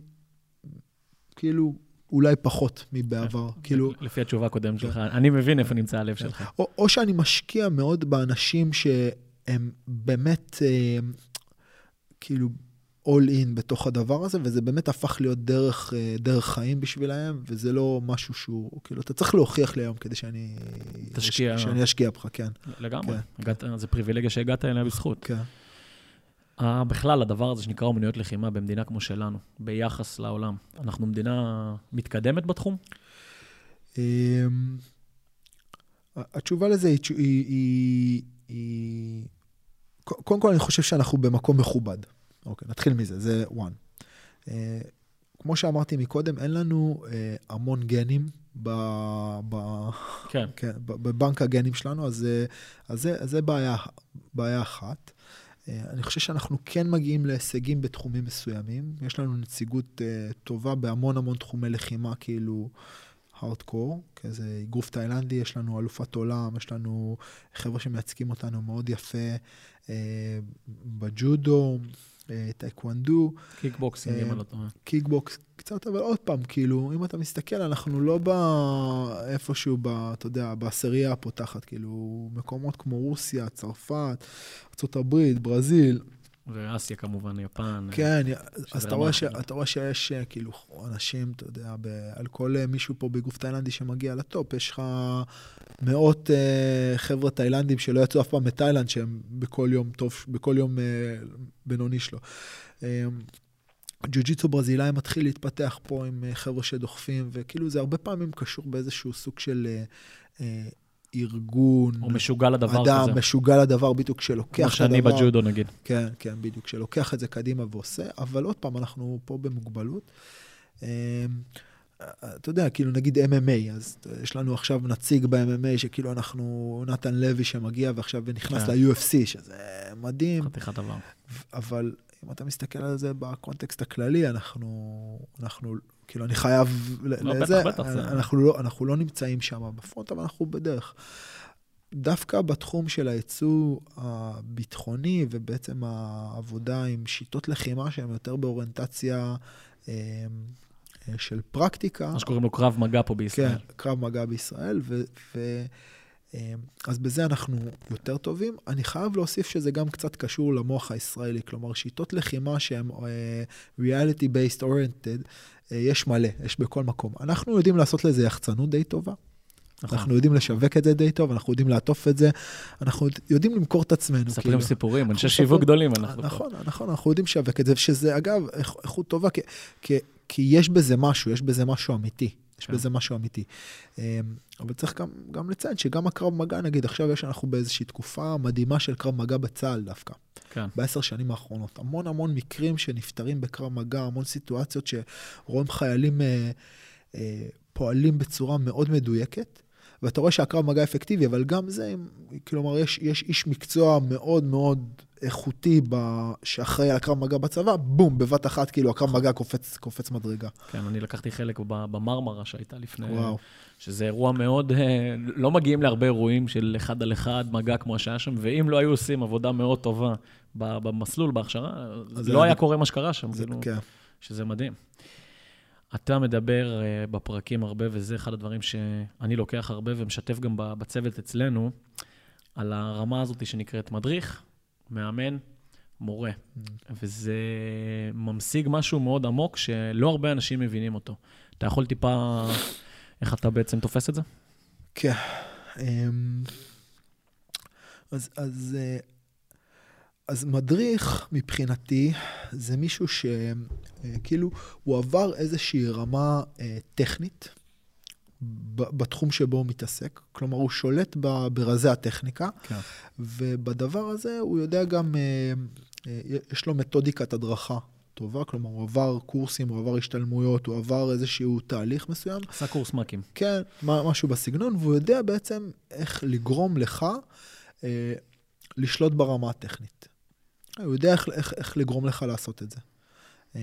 כאילו אולי פחות מבעבר. כאילו... לפי התשובה הקודמת שלך, אני מבין איפה נמצא הלב שלך. או, או שאני משקיע מאוד באנשים שהם באמת כאילו all in בתוך הדבר הזה, וזה באמת הפך להיות דרך, דרך חיים בשבילהם, וזה לא משהו שהוא, כאילו, אתה צריך להוכיח לי היום כדי שאני, תשקיע. שאני אשקיע בך, כן. לגמרי, כן. הגעת, זה פריבילגיה שהגעת אליה בזכות. כן. בכלל, הדבר הזה שנקרא אמנויות לחימה במדינה כמו שלנו, ביחס לעולם, אנחנו מדינה מתקדמת בתחום? התשובה לזה היא, קודם כל אני חושב שאנחנו במקום מכובד. אוקיי, נתחיל מזה, זה וואן. כמו שאמרתי מקודם, אין לנו המון גנים בבנק הגנים שלנו, אז זה בעיה אחת. אני חושב שאנחנו כן מגיעים להישגים בתחומים מסוימים. יש לנו נציגות טובה בהמון המון תחומי לחימה, כאילו הארדקור, כזה גוף תאילנדי, יש לנו אלופת עולם, יש לנו חבר'ה שמייצגים אותנו מאוד יפה בג'ודו, טייקוונדו. קיקבוקסינג, אם אני לא טועה. קיקבוקס קצת, אבל עוד פעם, כאילו, אם אתה מסתכל, אנחנו לא באיפשהו, אתה יודע, בסריה הפותחת, כאילו, מקומות כמו רוסיה, צרפת, ארצות הברית, ברזיל. ואסיה כמובן, יפן. כן, אז אתה רואה שיש כאילו אנשים, אתה יודע, על כל מישהו פה בגוף תאילנדי שמגיע לטופ, יש לך מאות חבר'ה תאילנדים שלא יצאו אף פעם מתאילנד, שהם בכל יום טוב, בכל יום בינוני שלו. ג'ו-ג'יצו ברזילאי מתחיל להתפתח פה עם חבר'ה שדוחפים, וכאילו זה הרבה פעמים קשור באיזשהו סוג של ארגון. או משוגע לדבר כזה. אדם משוגע לדבר בדיוק שלוקח. כמו שאני בג'ודו נגיד. כן, כן, בדיוק שלוקח את זה קדימה ועושה, אבל עוד פעם אנחנו פה במוגבלות. אתה יודע, כאילו נגיד אם אם איי, אז יש לנו עכשיו נציג ב-אם אם איי, שכאילו אנחנו, נתן לוי שמגיע ועכשיו נכנס ל-יו אף סי, שזה מדהים. חתיכת עבר. אבל אם אתה מסתכל על זה בקונטקסט הכללי, אנחנו, אנחנו, כאילו אני חייב לזה, אנחנו לא נמצאים שם בפרונט, אבל אנחנו בדרך. דווקא בתחום של הייצוא הביטחוני, ובעצם העבודה עם שיטות לחימה, שהן יותר באוריינטציה של פרקטיקה. מה שקוראים לו קרב מגע פה בישראל. כן, קרב מגע בישראל, ו... אז בזה אנחנו יותר טובים. אני חייב להוסיף שזה גם קצת קשור למוח הישראלי, כלומר שיטות לחימה שהן reality based oriented, יש מלא, יש בכל מקום. אנחנו יודעים לעשות לזה יחצנות די טובה, אנחנו יודעים לשווק את זה די טוב, אנחנו יודעים לעטוף את זה, אנחנו יודעים למכור את עצמנו. ספרים סיפורים, אנשי שיווק גדולים. נכון, נכון, אנחנו יודעים לשווק את זה, שזה אגב איכות טובה, כי יש בזה משהו, יש בזה משהו אמיתי. יש בזה משהו אמיתי. אבל צריך גם, גם לציין שגם הקרב מגע, נגיד, עכשיו יש אנחנו באיזושהי תקופה מדהימה של קרב מגע בצהל דווקא. כן. בעשר שנים האחרונות. המון המון מקרים שנפטרים בקרב מגע, המון סיטואציות שרואים חיילים אה, אה, פועלים בצורה מאוד מדויקת, ואתה רואה שהקרב מגע אפקטיבי, אבל גם זה, כלומר, יש, יש איש מקצוע מאוד מאוד איכותי שאחראי על הקרב מגע בצבא, בום, בבת אחת, כאילו, הקרב מגע קופץ, קופץ מדרגה. כן, אני לקחתי חלק במרמרה שהייתה לפני, שזה אירוע מאוד, לא מגיעים להרבה אירועים של אחד על אחד, מגע כמו שהיה שם, ואם לא היו עושים עבודה מאוד טובה במסלול, בהכשרה, לא היה קורה מה שקרה שם, שזה מדהים. אתה מדבר בפרקים הרבה, וזה אחד הדברים שאני לוקח הרבה, ומשתף גם בצוות אצלנו, על הרמה הזאת שנקראת מדריך, מאמן, מורה. וזה ממשיג משהו מאוד עמוק, שלא הרבה אנשים מבינים אותו. אתה יכול טיפה, איך אתה בעצם תופס את זה? כן. אז, אז, אז מדריך מבחינתי, זה מישהו שכאילו, הוא עבר איזושהי רמה טכנית, בתחום שבו הוא מתעסק, כלומר הוא שולט ברזי הטכניקה, כן. ובדבר הזה הוא יודע גם, יש לו מתודיקת הדרכה טובה, כלומר הוא עבר קורסים, הוא עבר השתלמויות, הוא עבר איזשהו תהליך מסוים. עשה קורס מקים. כן, משהו בסגנון, והוא יודע בעצם איך לגרום לך אה, לשלוט ברמה הטכנית. הוא יודע איך, איך, איך לגרום לך לעשות את זה. אה,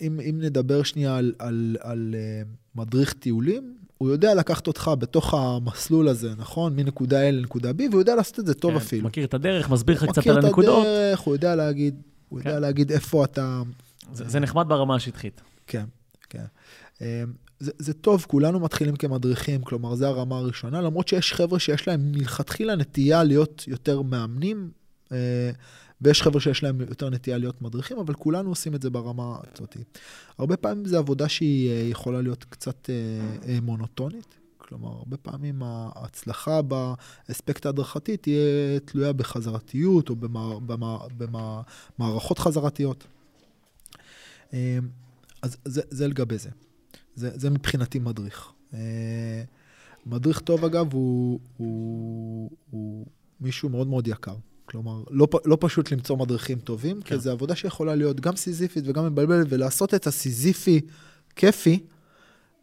אם, אם נדבר שנייה על, על, על מדריך טיולים, הוא יודע לקחת אותך בתוך המסלול הזה, נכון? מנקודה A לנקודה B, והוא יודע לעשות את זה טוב אפילו. מכיר את הדרך, מסביר לך קצת על הנקודות. הוא יודע להגיד, הוא יודע להגיד איפה אתה... זה נחמד ברמה השטחית. כן, כן. זה טוב, כולנו מתחילים כמדריכים, כלומר, זה הרמה הראשונה, למרות שיש חבר'ה שיש להם מלכתחילה נטייה להיות יותר מאמנים, ויש חבר'ה שיש להם יותר נטייה להיות מדריכים, אבל כולנו עושים את זה ברמה הזאת. הרבה פעמים זו עבודה שהיא יכולה להיות קצת מונוטונית, כלומר, הרבה פעמים ההצלחה באספקט ההדרכתי תהיה תלויה בחזרתיות, או במערכות חזרתיות. אז זה לגבי זה. זה מבחינתי מדריך. מדריך טוב, אגב, הוא מישהו מאוד מאוד יקר. כלומר, לא, לא פשוט למצוא מדריכים טובים, כן. כי זו עבודה שיכולה להיות גם סיזיפית וגם מבלבלת, ולעשות את הסיזיפי כיפי,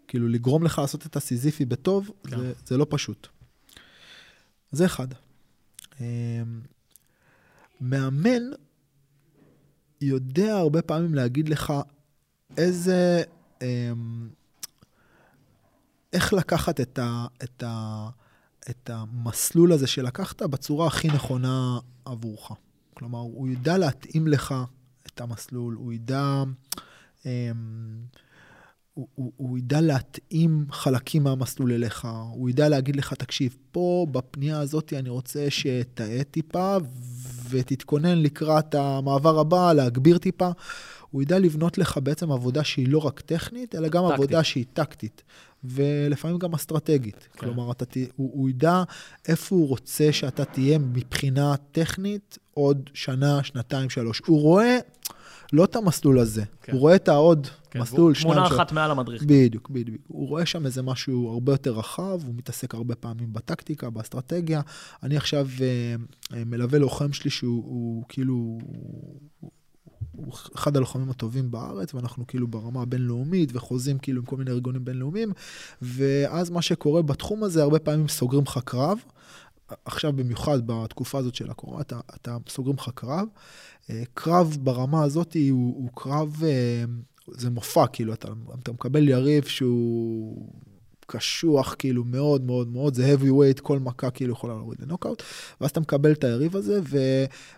כאילו לגרום לך לעשות את הסיזיפי בטוב, כן. זה, זה לא פשוט. זה אחד. מאמן יודע הרבה פעמים להגיד לך איזה, איך לקחת את ה... את ה את המסלול הזה שלקחת בצורה הכי נכונה עבורך. כלומר, הוא ידע להתאים לך את המסלול, הוא ידע, הוא, הוא, הוא ידע להתאים חלקים מהמסלול אליך, הוא ידע להגיד לך, תקשיב, פה בפנייה הזאת אני רוצה שתאה טיפה ותתכונן לקראת המעבר הבא, להגביר טיפה, הוא ידע לבנות לך בעצם עבודה שהיא לא רק טכנית, אלא גם טקטית. עבודה שהיא טקטית, ולפעמים גם אסטרטגית. כן. כלומר, אתה, הוא, הוא ידע איפה הוא רוצה שאתה תהיה מבחינה טכנית עוד שנה, שנתיים, שלוש. הוא רואה לא את המסלול הזה, כן. הוא רואה את העוד כן. מסלול. תמונה אחת מעל המדריך. בדיוק, בדיוק. הוא רואה שם איזה משהו הרבה יותר רחב, הוא מתעסק הרבה פעמים בטקטיקה, באסטרטגיה. אני עכשיו מלווה לוחם שלי שהוא הוא, כאילו... הוא אחד הלוחמים הטובים בארץ, ואנחנו כאילו ברמה הבינלאומית, וחוזים כאילו עם כל מיני ארגונים בינלאומיים, ואז מה שקורה בתחום הזה, הרבה פעמים סוגרים לך קרב, עכשיו במיוחד בתקופה הזאת של הקורונה, אתה, אתה סוגרים לך קרב, קרב ברמה הזאת הוא, הוא קרב, זה מופע, כאילו, אתה, אתה מקבל יריב שהוא... קשוח, כאילו, מאוד, מאוד, מאוד, זה heavy weight, כל מכה, כאילו, יכולה להוריד לנוקאוט, ואז אתה מקבל את היריב הזה,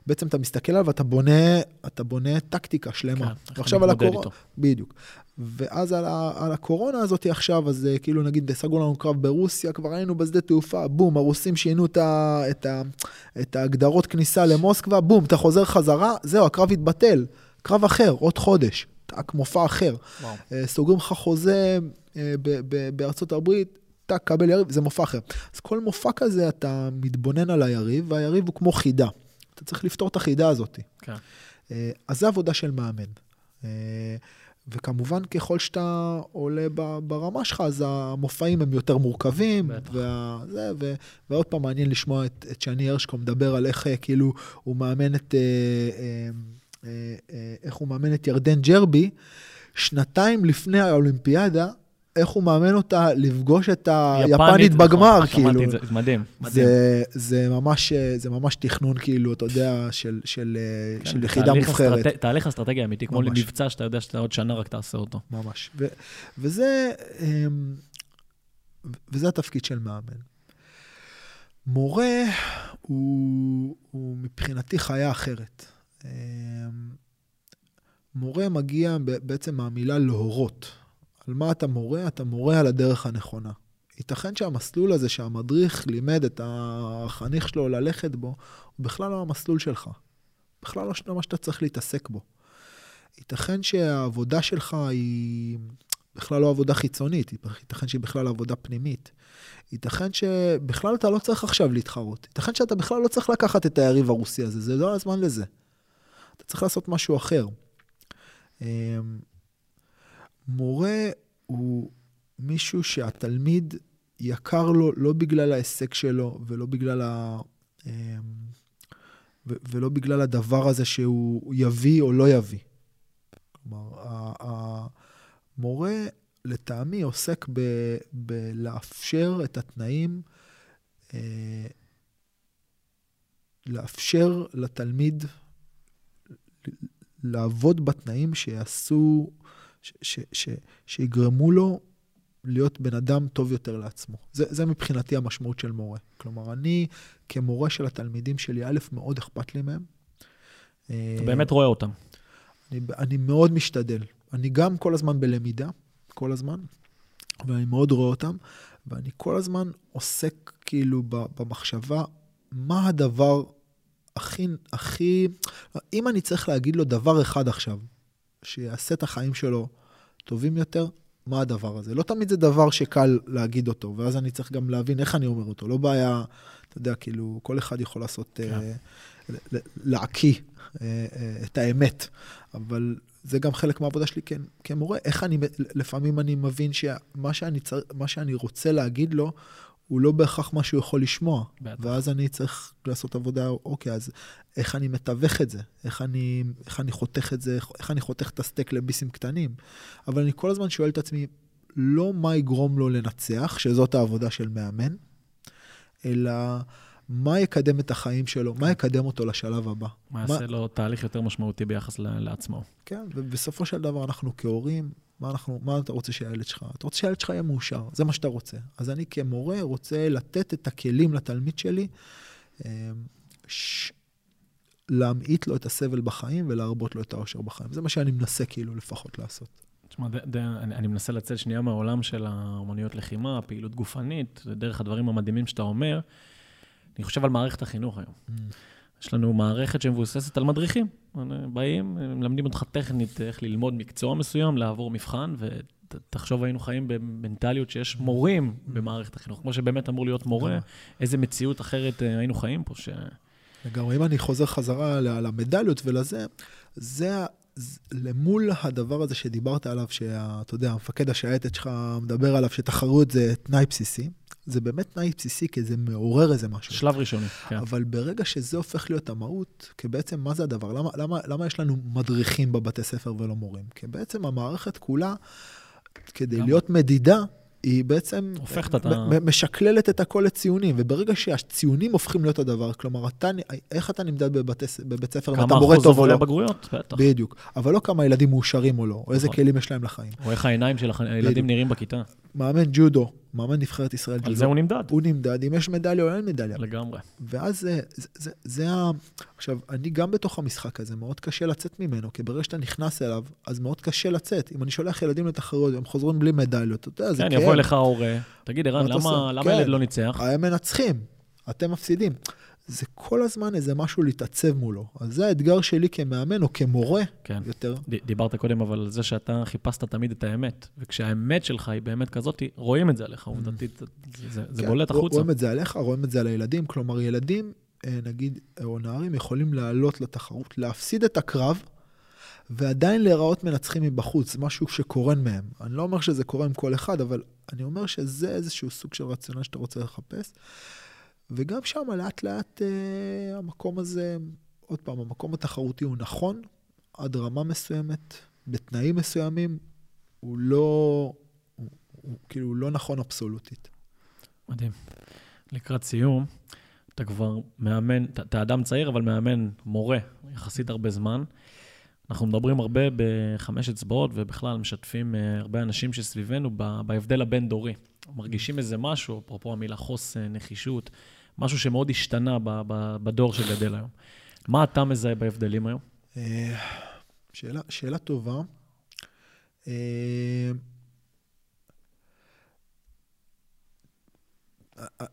ובעצם אתה מסתכל עליו, ואתה בונה, אתה בונה טקטיקה שלמה. ועכשיו על הקורונה, בדיוק. ואז על הקורונה הזאת עכשיו, אז כאילו, נגיד, סגרו לנו קרב ברוסיה, כבר היינו בשדה תעופה, בום, הרוסים שינו את ההגדרות כניסה למוסקבה, בום, אתה חוזר חזרה, זהו, הקרב התבטל, קרב אחר, עוד חודש, מופע אחר. סוגרים לך חוזה בארצות הברית, אתה קבל יריב, זה מופע אחר. אז כל מופע כזה אתה מתבונן על היריב, והיריב הוא כמו חידה. אתה צריך לפתור את החידה הזאת. אז זה עבודה של מאמן. וכמובן, ככל שאתה עולה ברמה שלך, אז המופעים הם יותר מורכבים, ועוד פעם מעניין לשמוע את שאני ארשקו מדבר על איך כאילו הוא מאמן את... איך הוא מאמן את ירדן ג'רבי, שנתיים לפני האולימפיאדה, איך הוא מאמן אותה לפגוש את היפנית בגמר, כאילו. זה מדהים. זה ממש תכנון, כאילו, אתה יודע, של יחידה מובחרת. תהליך אסטרטגיה אמיתי, כמו למבצע שאתה יודע שאתה עוד שנה רק תעשה אותו. ממש. וזה התפקיד של מאמן. מורה הוא מבחינתי חיה אחרת. מורה מגיע בעצם מהמילה להורות. על מה אתה מורה? אתה מורה על הדרך הנכונה. ייתכן שהמסלול הזה שהמדריך לימד את החניך שלו ללכת בו, הוא בכלל לא המסלול שלך. בכלל לא מה שאתה צריך להתעסק בו. ייתכן שהעבודה שלך היא בכלל לא עבודה חיצונית, ייתכן שהיא בכלל עבודה פנימית. ייתכן שבכלל אתה לא צריך עכשיו להתחרות. ייתכן שאתה בכלל לא צריך לקחת את היריב הרוסי הזה, זה לא הזמן לזה. אתה צריך לעשות משהו אחר. מורה הוא מישהו שהתלמיד יקר לו, לא בגלל ההישג שלו, ולא בגלל, ה... ולא בגלל הדבר הזה שהוא יביא או לא יביא. כלומר, המורה לטעמי עוסק ב... בלאפשר את התנאים, לאפשר לתלמיד לעבוד בתנאים שיעשו, ש, ש, ש, שיגרמו לו להיות בן אדם טוב יותר לעצמו. זה, זה מבחינתי המשמעות של מורה. כלומר, אני כמורה של התלמידים שלי, א', מאוד אכפת לי מהם. אתה באמת רואה אותם. אני, אני מאוד משתדל. אני גם כל הזמן בלמידה, כל הזמן, ואני מאוד רואה אותם, ואני כל הזמן עוסק כאילו במחשבה, מה הדבר... הכי, הכי, אם אני צריך להגיד לו דבר אחד עכשיו, שיעשה את החיים שלו טובים יותר, מה הדבר הזה? לא תמיד זה דבר שקל להגיד אותו, ואז אני צריך גם להבין איך אני אומר אותו. לא בעיה, אתה יודע, כאילו, כל אחד יכול לעשות, להקיא את האמת, אבל זה גם חלק מהעבודה שלי כמורה. איך אני, לפעמים אני מבין שמה שאני צריך, מה שאני רוצה להגיד לו, הוא לא בהכרח מה שהוא יכול לשמוע, ואז אני צריך לעשות עבודה, אוקיי, אז איך אני מתווך את זה? איך אני, איך אני חותך את זה? איך אני חותך את הסטייק לביסים קטנים? אבל אני כל הזמן שואל את עצמי, לא מה יגרום לו לנצח, שזאת העבודה של מאמן, אלא מה יקדם את החיים שלו, מה יקדם אותו לשלב הבא. מה יעשה לו תהליך יותר משמעותי ביחס לעצמו. כן, ובסופו של דבר אנחנו כהורים, מה, אנחנו, מה אתה רוצה שהילד שלך? אתה רוצה שהילד שלך יהיה מאושר, זה מה שאתה רוצה. אז אני כמורה רוצה לתת את הכלים לתלמיד שלי, ש... להמעיט לו את הסבל בחיים ולהרבות לו את האושר בחיים. זה מה שאני מנסה כאילו לפחות לעשות. תשמע, אני מנסה לצאת שנייה מהעולם של האומנויות לחימה, פעילות גופנית, דרך הדברים המדהימים שאתה אומר. אני חושב על מערכת החינוך היום. יש לנו מערכת שמבוססת על מדריכים. באים, מלמדים אותך טכנית איך ללמוד מקצוע מסוים, לעבור מבחן, ותחשוב היינו חיים במנטליות שיש מורים במערכת החינוך, כמו שבאמת אמור להיות מורה. איזה מציאות אחרת היינו חיים פה ש... לגמרי, אם אני חוזר חזרה למדליות ולזה, זה למול הדבר הזה שדיברת עליו, שאתה יודע, המפקד השייטת שלך מדבר עליו, שתחרות זה תנאי בסיסי, זה באמת תנאי בסיסי, כי זה מעורר איזה משהו. שלב ראשוני, כן. אבל ברגע שזה הופך להיות המהות, כי בעצם מה זה הדבר? למה, למה, למה יש לנו מדריכים בבתי ספר ולא מורים? כי בעצם המערכת כולה, כדי גם. להיות מדידה, היא בעצם משקללת את הכל לציונים, וברגע שהציונים הופכים להיות הדבר, כלומר, איך אתה נמדד בבית ספר, אם אתה מורה טוב או לא? כמה אחוז עובר בגרויות, בטח. בדיוק. אבל לא כמה ילדים מאושרים או לא, או איזה כלים יש להם לחיים. או איך העיניים של הילדים נראים בכיתה. מאמן ג'ודו, מאמן נבחרת ישראל ג'ודו. על זה הוא נמדד. הוא נמדד, אם יש מדליה או אין מדליה. לגמרי. ואז זה ה... עכשיו, אני גם בתוך המשחק הזה, מאוד קשה לצאת ממנו, כי ברגע שאתה נכנס אליו, אז מאוד קשה לצאת. אם אני שולח ילדים לתחרות, הם חוזרים בלי מדליות, אתה יודע, זה כאב. כן, יבוא אליך ההורה, תגיד, ערן, למה ילד לא ניצח? הם מנצחים, אתם מפסידים. זה כל הזמן איזה משהו להתעצב מולו. אז זה האתגר שלי כמאמן או כמורה יותר. דיברת קודם, אבל על זה שאתה חיפשת תמיד את האמת, וכשהאמת שלך היא באמת כזאת, רואים את זה עליך, עובדתית, זה בולט החוצה. רואים את זה עליך, רואים את זה על הילדים, כלומר ילדים, נגיד, או נערים, יכולים לעלות לתחרות, להפסיד את הקרב, ועדיין להיראות מנצחים מבחוץ, משהו שקורן מהם. אני לא אומר שזה קורה עם כל אחד, אבל אני אומר שזה איזשהו סוג של רציונל שאתה רוצה לחפש. וגם שם, לאט לאט, אה, המקום הזה, עוד פעם, המקום התחרותי הוא נכון, עד רמה מסוימת, בתנאים מסוימים, הוא לא, הוא, הוא, כאילו, הוא לא נכון אבסולוטית. מדהים. לקראת סיום, אתה כבר מאמן, אתה, אתה אדם צעיר, אבל מאמן מורה, יחסית הרבה זמן. אנחנו מדברים הרבה בחמש אצבעות, ובכלל משתפים הרבה אנשים שסביבנו בהבדל הבין-דורי. מרגישים איזה משהו, אפרופו המילה חוסן, נחישות, משהו שמאוד השתנה בדור שגדל היום. מה אתה מזהה בהבדלים היום? שאלה, שאלה טובה.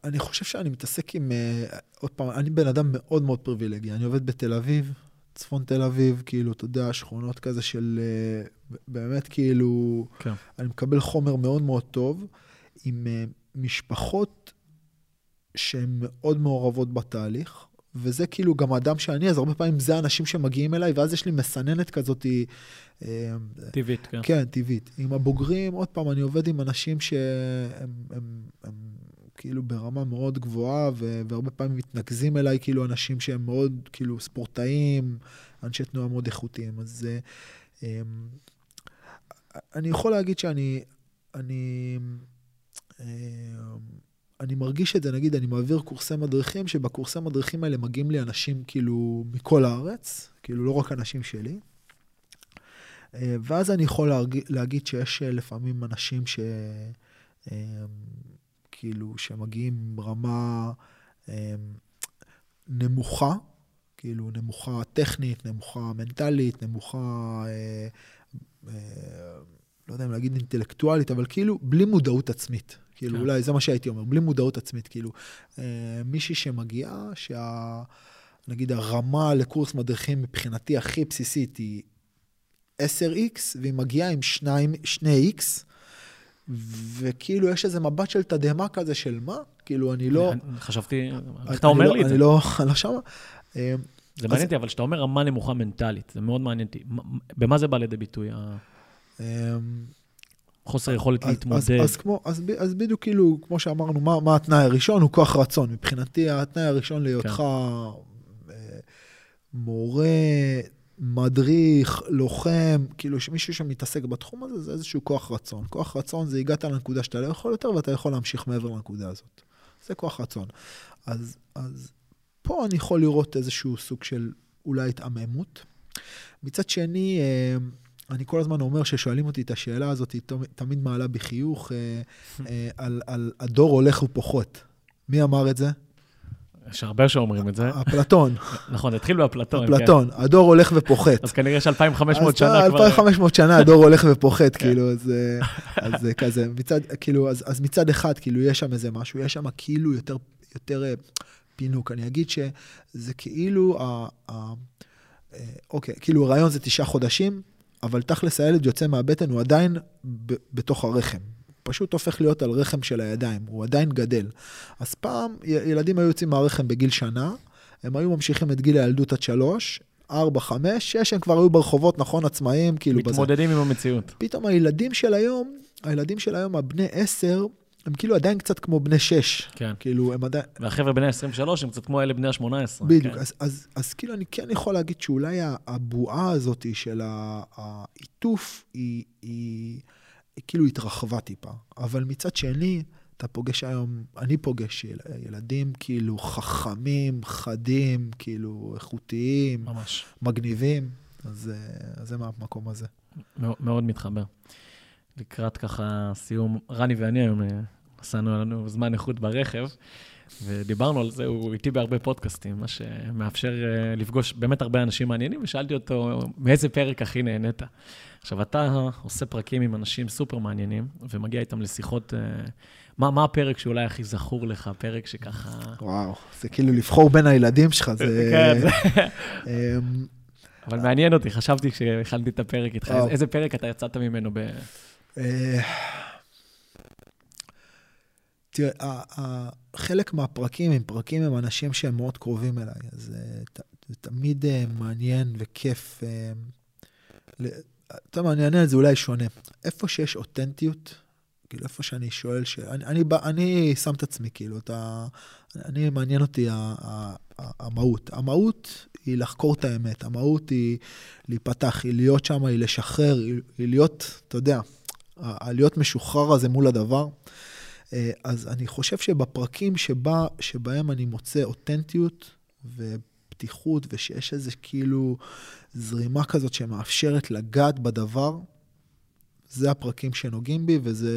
אני חושב שאני מתעסק עם, עוד פעם, אני בן אדם מאוד מאוד פריבילגי. אני עובד בתל אביב, צפון תל אביב, כאילו, אתה יודע, שכונות כזה של, באמת כאילו, כן. אני מקבל חומר מאוד מאוד טוב, עם משפחות שהן מאוד מעורבות בתהליך, וזה כאילו גם האדם שאני, אז הרבה פעמים זה האנשים שמגיעים אליי, ואז יש לי מסננת כזאת, טבעית, כן. כן, טבעית. עם הבוגרים, עוד פעם, אני עובד עם אנשים שהם, הם, הם, כאילו ברמה מאוד גבוהה, והרבה פעמים מתנקזים אליי, כאילו אנשים שהם מאוד, כאילו ספורטאים, אנשי תנועה מאוד איכותיים, אז אני יכול להגיד שאני, אני, אני מרגיש את זה, נגיד, אני מעביר קורסי מדריכים, שבקורסי מדריכים האלה מגיעים לי אנשים, כאילו, מכל הארץ, כאילו, לא רק אנשים שלי, ואז אני יכול להגיד שיש לפעמים אנשים ש... כאילו, שמגיעים ברמה אה, נמוכה, כאילו, נמוכה טכנית, נמוכה מנטלית, נמוכה, אה, אה, לא יודע אם להגיד אינטלקטואלית, אבל כאילו, בלי מודעות עצמית. כאילו, כן. אולי זה מה שהייתי אומר, בלי מודעות עצמית, כאילו. אה, מישהי שמגיעה, שה, נגיד, הרמה לקורס מדריכים מבחינתי הכי בסיסית היא עשר איקס, והיא מגיעה עם שני איקס, וכאילו יש איזה מבט של תדהמה כזה של מה? כאילו אני לא... חשבתי, איך אתה אומר לי את זה? אני לא שמה. זה מעניין אותי, אבל שאתה אומר רמה נמוכה מנטלית, זה מאוד מעניין אותי. במה זה בא לידי ביטוי? חוסר יכולת להתמודד. אז בדיוק כאילו, כמו שאמרנו, מה התנאי הראשון? הוא כוח רצון. מבחינתי, התנאי הראשון להיותך מורה... מדריך, לוחם, כאילו שמישהו שמתעסק בתחום הזה, זה איזשהו כוח רצון. כוח רצון זה הגעת לנקודה שאתה לא יכול יותר, ואתה יכול להמשיך מעבר לנקודה הזאת. זה כוח רצון. אז, אז פה אני יכול לראות איזשהו סוג של אולי התעממות. מצד שני, אני כל הזמן אומר ששואלים אותי את השאלה הזאת, היא תמיד מעלה בחיוך, על, על הדור הולך ופחות. מי אמר את זה? יש הרבה שאומרים את זה. אפלטון. נכון, התחיל באפלטון. אפלטון, הדור הולך ופוחת. אז כנראה ש-אלפיים וחמש מאות שנה כבר... אלפיים וחמש מאות שנה הדור הולך ופוחת, כאילו, אז כזה, אז מצד אחד, כאילו, יש שם איזה משהו, יש שם כאילו יותר פינוק. אני אגיד שזה כאילו, אוקיי, כאילו, הרעיון זה תשעה חודשים, אבל תכלס הילד יוצא מהבטן, הוא עדיין בתוך הרחם. פשוט הופך להיות על רחם של הידיים, הוא עדיין גדל. אז פעם, ילדים היו יוצאים מהרחם בגיל שנה, הם היו ממשיכים את גיל הילדות עד שלוש, ארבע, חמש, שש, הם כבר היו ברחובות, נכון, עצמאים, כאילו בזה. מתמודדים עם המציאות. פתאום הילדים של היום, הילדים של היום, הבני עשר, הם כאילו עדיין קצת כמו בני שש. כן. כאילו הם עדיין... והחבר'ה בני עשרים ושלוש, הם קצת כמו אלה בני ה-שמונה עשרה. בדיוק. כן. אז, אז, אז כאילו אני כן יכול להגיד שאולי הבועה הזאת של העיטוף היא... היא... כאילו התרחבה טיפה, אבל מצד שני, אתה פוגש היום, אני פוגש ילדים כאילו חכמים, חדים, כאילו איכותיים, ממש. מגניבים, אז, אז זה מהמקום הזה. מאוד, מאוד מתחבר. לקראת ככה סיום, רני ואני היום עשינו לנו זמן איכות ברכב, ודיברנו על זה, הוא איתי בהרבה פודקאסטים, מה שמאפשר לפגוש באמת הרבה אנשים מעניינים, ושאלתי אותו מאיזה פרק הכי נהנית. עכשיו, אתה עושה פרקים עם אנשים סופר מעניינים, ומגיע איתם לשיחות, מה, מה הפרק שאולי הכי זכור לך, פרק שככה... וואו, זה כאילו לבחור בין הילדים שלך, זה... כן. אבל מעניין אותי, חשבתי כשהכנתי את הפרק איתך, איזה פרק אתה יצאת ממנו ב... תראה, חלק מהפרקים הם פרקים עם אנשים שהם מאוד קרובים אליי, אז זה תמיד מעניין וכיף. אתה יודע, אני אענה על זה אולי שונה. איפה שיש אותנטיות, כאילו איפה שאני שואל, אני שם את עצמי, כאילו, אני מעניין אותי המהות. המהות היא לחקור את האמת, המהות היא להיפתח, היא להיות שם, היא לשחרר, היא להיות, אתה יודע, להיות משוחרר הזה מול הדבר. אז אני חושב שבפרקים שבה, שבהם אני מוצא אותנטיות ופתיחות, ושיש איזה כאילו זרימה כזאת שמאפשרת לגעת בדבר, זה הפרקים שנוגעים בי, וזה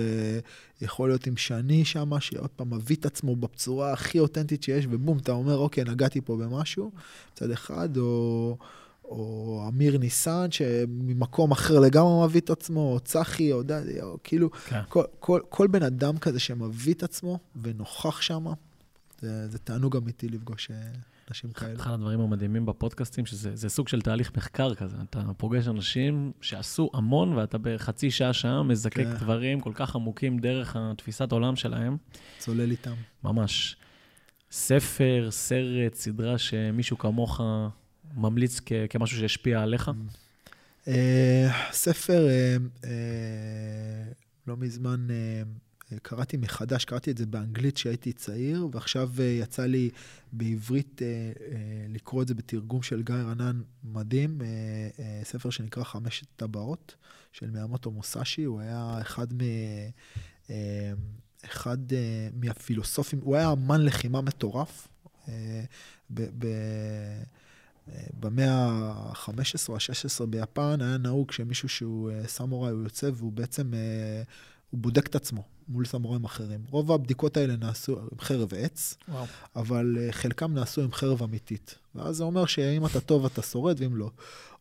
יכול להיות עם שאני שמה, שעוד פעם מביא את עצמו בצורה הכי אותנטית שיש, ובום, אתה אומר, אוקיי, נגעתי פה במשהו, מצד אחד, או... או אמיר ניסן, שממקום אחר לגמרי מביא את עצמו, או צחי, או דדי, או כאילו, כן. כל, כל, כל בן אדם כזה שמביא את עצמו, ונוכח שם, זה, זה תענוג אמיתי לפגוש אנשים כאלה. אחד הדברים המדהימים בפודקאסטים, שזה סוג של תהליך מחקר כזה, אתה פוגש אנשים שעשו המון, ואתה בחצי שעה שעה מזקק כן. דברים כל כך עמוקים דרך התפיסת עולם שלהם. צולל איתם. ממש. ספר, סרט, סדרה שמישהו כמוך... ממליץ כמשהו שהשפיע עליך? ספר, לא מזמן קראתי מחדש, קראתי את זה באנגלית שהייתי צעיר, ועכשיו יצא לי בעברית לקרוא את זה בתרגום של גיא רנן מדהים, ספר שנקרא חמש אצבעות, של מיאמוטו מוסאשי, הוא היה אחד מ... אחד מהפילוסופים, הוא היה אמן לחימה מטורף, ב... במאה ה-חמש עשרה או ה-שש עשרה ביפן היה נהוג שמישהו שהוא סמוראי, הוא יוצא והוא בעצם, הוא בודק את עצמו מול סמוראים אחרים. רוב הבדיקות האלה נעשו עם חרב עץ, וואו. אבל חלקם נעשו עם חרב אמיתית. ואז זה אומר שאם אתה טוב אתה שורד ואם לא.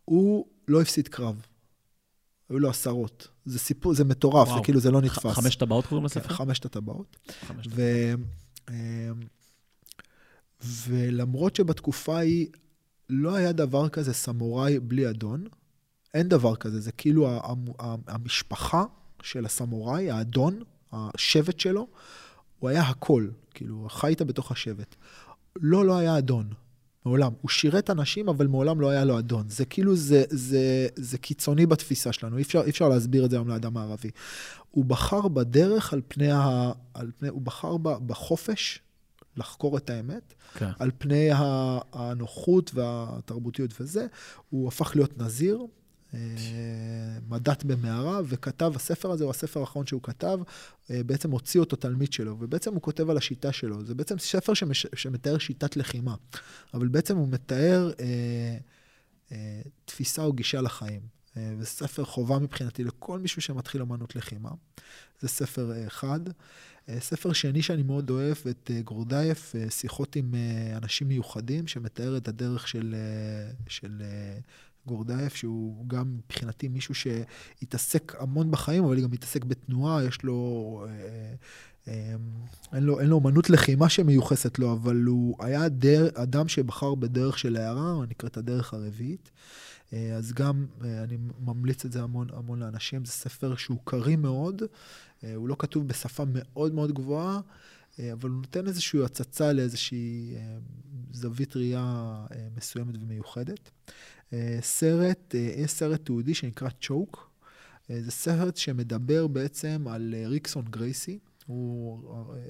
הוא לא הפסיד קרב. היו לו עשרות. זה סיפור, זה מטורף, וואו. זה כאילו זה לא נתפס. חמש טבעות קוראים לספר? כן, חמש טבעות. חמש טבעות. ו... ולמרות שבתקופה היא... לא היה דבר כזה סמוראי בלי אדון, אין דבר כזה, זה כאילו המשפחה של הסמוראי, האדון, השבט שלו, הוא היה הכל, כאילו חיית בתוך השבט. לא, לא היה אדון, מעולם. הוא שירת אנשים, אבל מעולם לא היה לו אדון. זה כאילו, זה, זה, זה קיצוני בתפיסה שלנו, אי אפשר, אי אפשר להסביר את זה היום לאדם הערבי. הוא בחר בדרך על פני, ה, על פני הוא בחר בחופש, לחקור את האמת, כן. על פני הנוחות והתרבותיות וזה, הוא הפך להיות נזיר, מדעת במערה, וכתב הספר הזה, או הספר האחרון שהוא כתב, בעצם הוציא אותו תלמיד שלו, ובעצם הוא כותב על השיטה שלו, זה בעצם ספר שמש, שמתאר שיטת לחימה, אבל בעצם הוא מתאר אה, אה, תפיסה או גישה לחיים. זה ספר חובה מבחינתי לכל מישהו שמתחיל אמנות לחימה. זה ספר אחד. ספר שני שאני מאוד אוהב, את גורדייף, שיחות עם אנשים מיוחדים, שמתאר את הדרך של, של גורדייף, שהוא גם מבחינתי מישהו שהתעסק המון בחיים, אבל גם התעסק בתנועה, יש לו... אין לו, אין לו אמנות לחימה שמיוחסת לו, אבל הוא היה דר, אדם שבחר בדרך של הערה, נקראת הדרך הרביעית. אז גם אני ממליץ את זה המון, המון לאנשים. זה ספר שהוא קרי מאוד, הוא לא כתוב בשפה מאוד מאוד גבוהה, אבל הוא נותן איזושהי הצצה לאיזושהי זווית ראייה מסוימת ומיוחדת. סרט, סרט תיעודי שנקרא צ'וק, זה סרט שמדבר בעצם על ריקסון גרייסי, הוא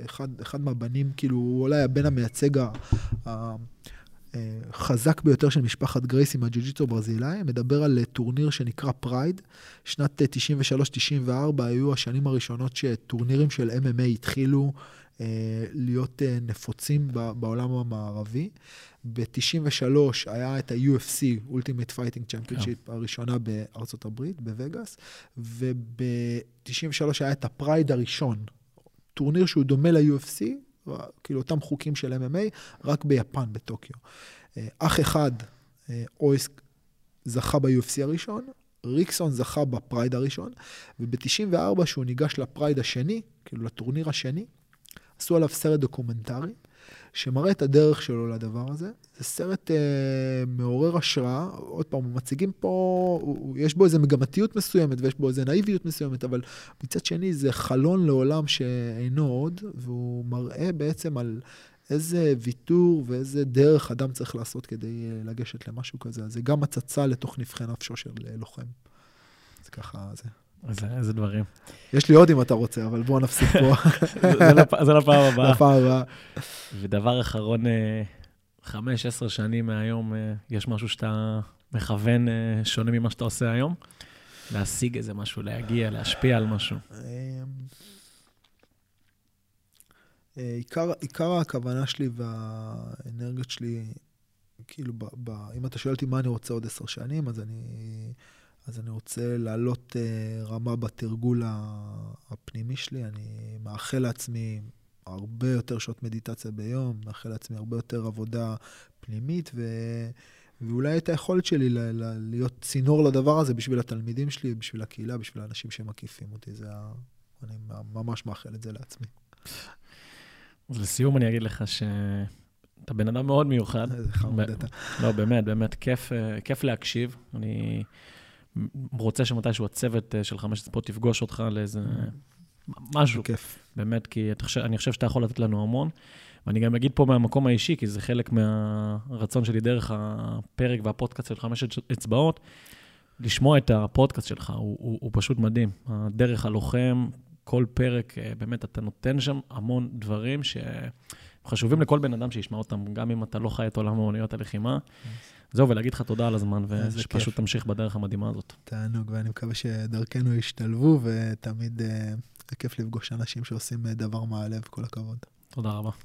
אחד, אחד מהבנים, כאילו, הוא אולי הבן המייצג החזק ביותר של משפחת גרייסי מהג'ו-ג'יטסו ברזילאי, מדבר על טורניר שנקרא פרייד, שנת תשעים ושלוש תשעים וארבע היו השנים הראשונות שטורנירים של אם אם איי התחילו להיות נפוצים בעולם המערבי. ב-תשעים ושלוש היה את ה-יו אף סי, Ultimate Fighting Championship, הראשונה בארצות הברית, בווגאס, וב-תשעים ושלוש היה את הפרייד הראשון, טורניר שהוא דומה ל-יו אף סי, כאילו אותם חוקים של אם אם איי, רק ביפן, בטוקיו. אח אחד, אוסק, זכה ב-יו אף סי הראשון, ריקסון זכה בפרייד הראשון, וב-תשעים וארבע שהוא ניגש לפרייד השני, כאילו לטורניר השני, עשו עליו סרט דוקומנטרי, שמראה את הדרך שלו לדבר הזה. זה סרט אה, מעורר השראה, עוד פעם, מציגים פה, הוא, יש בו איזו מגמתיות מסוימת, ויש בו איזו נאיביות מסוימת, אבל מצד שני זה חלון לעולם שאינו עוד, והוא מראה בעצם על איזה ויתור ואיזה דרך אדם צריך לעשות כדי לגשת למשהו כזה. זה גם הצצה לתוך נבחי נפשו של לוחם. זה ככה זה. איזה דברים. יש לי עוד אם אתה רוצה, אבל בואו נפסיק פה. זה לפעם הבאה. לפעם הבאה. ודבר אחרון, חמש עשרה שנים מהיום, יש משהו שאתה מכוון שונה ממה שאתה עושה היום? להשיג איזה משהו, להגיע, להשפיע על משהו. עיקר הכוונה שלי והאנרגיות שלי, כאילו, אם אתה שואלתי מה אני רוצה עוד עשר שנים, אז אני... אז אני רוצה לעלות רמה בתרגול הפנימי שלי, אני מאחל לעצמי הרבה יותר שעות מדיטציה ביום, מאחל לעצמי הרבה יותר עבודה פנימית, ו... ואולי את היכולת שלי ל... ל... להיות צינור לדבר הזה בשביל התלמידים שלי, בשביל הקהילה, בשביל האנשים שמקיפים אותי, זה... אני ממש מאחל את זה לעצמי. אז לסיום אני אגיד לך ש... אתה בן אדם מאוד מיוחד. זה חמוד אתה. לא, באמת, באמת, כיף, כיף להקשיב. אני... רוצה שמתישהו הצוות של חמש אצבעות תפגוש אותך לאיזה משהו. כיף. באמת, כי אני חושב שאתה יכול לתת לנו המון, ואני גם אגיד פה מהמקום האישי, כי זה חלק מהרצון שלי דרך הפרק והפודקאסט של חמש אצבעות, לשמוע את הפודקאסט שלך, הוא, הוא, הוא פשוט מדהים. דרך הלוחם, כל פרק, באמת אתה נותן שם המון דברים שחשובים לכל בן אדם שישמע אותם, גם אם אתה לא חי את עולם האמנויות הלחימה. זהו, ולהגיד לך תודה על הזמן, ושפשוט תמשיך בדרך המדהימה הזאת. תענוג, ואני מקווה שדרכנו ישתלבו, ותמיד כיף לפגוש אנשים שעושים דבר מהלב, כל הכבוד. תודה רבה.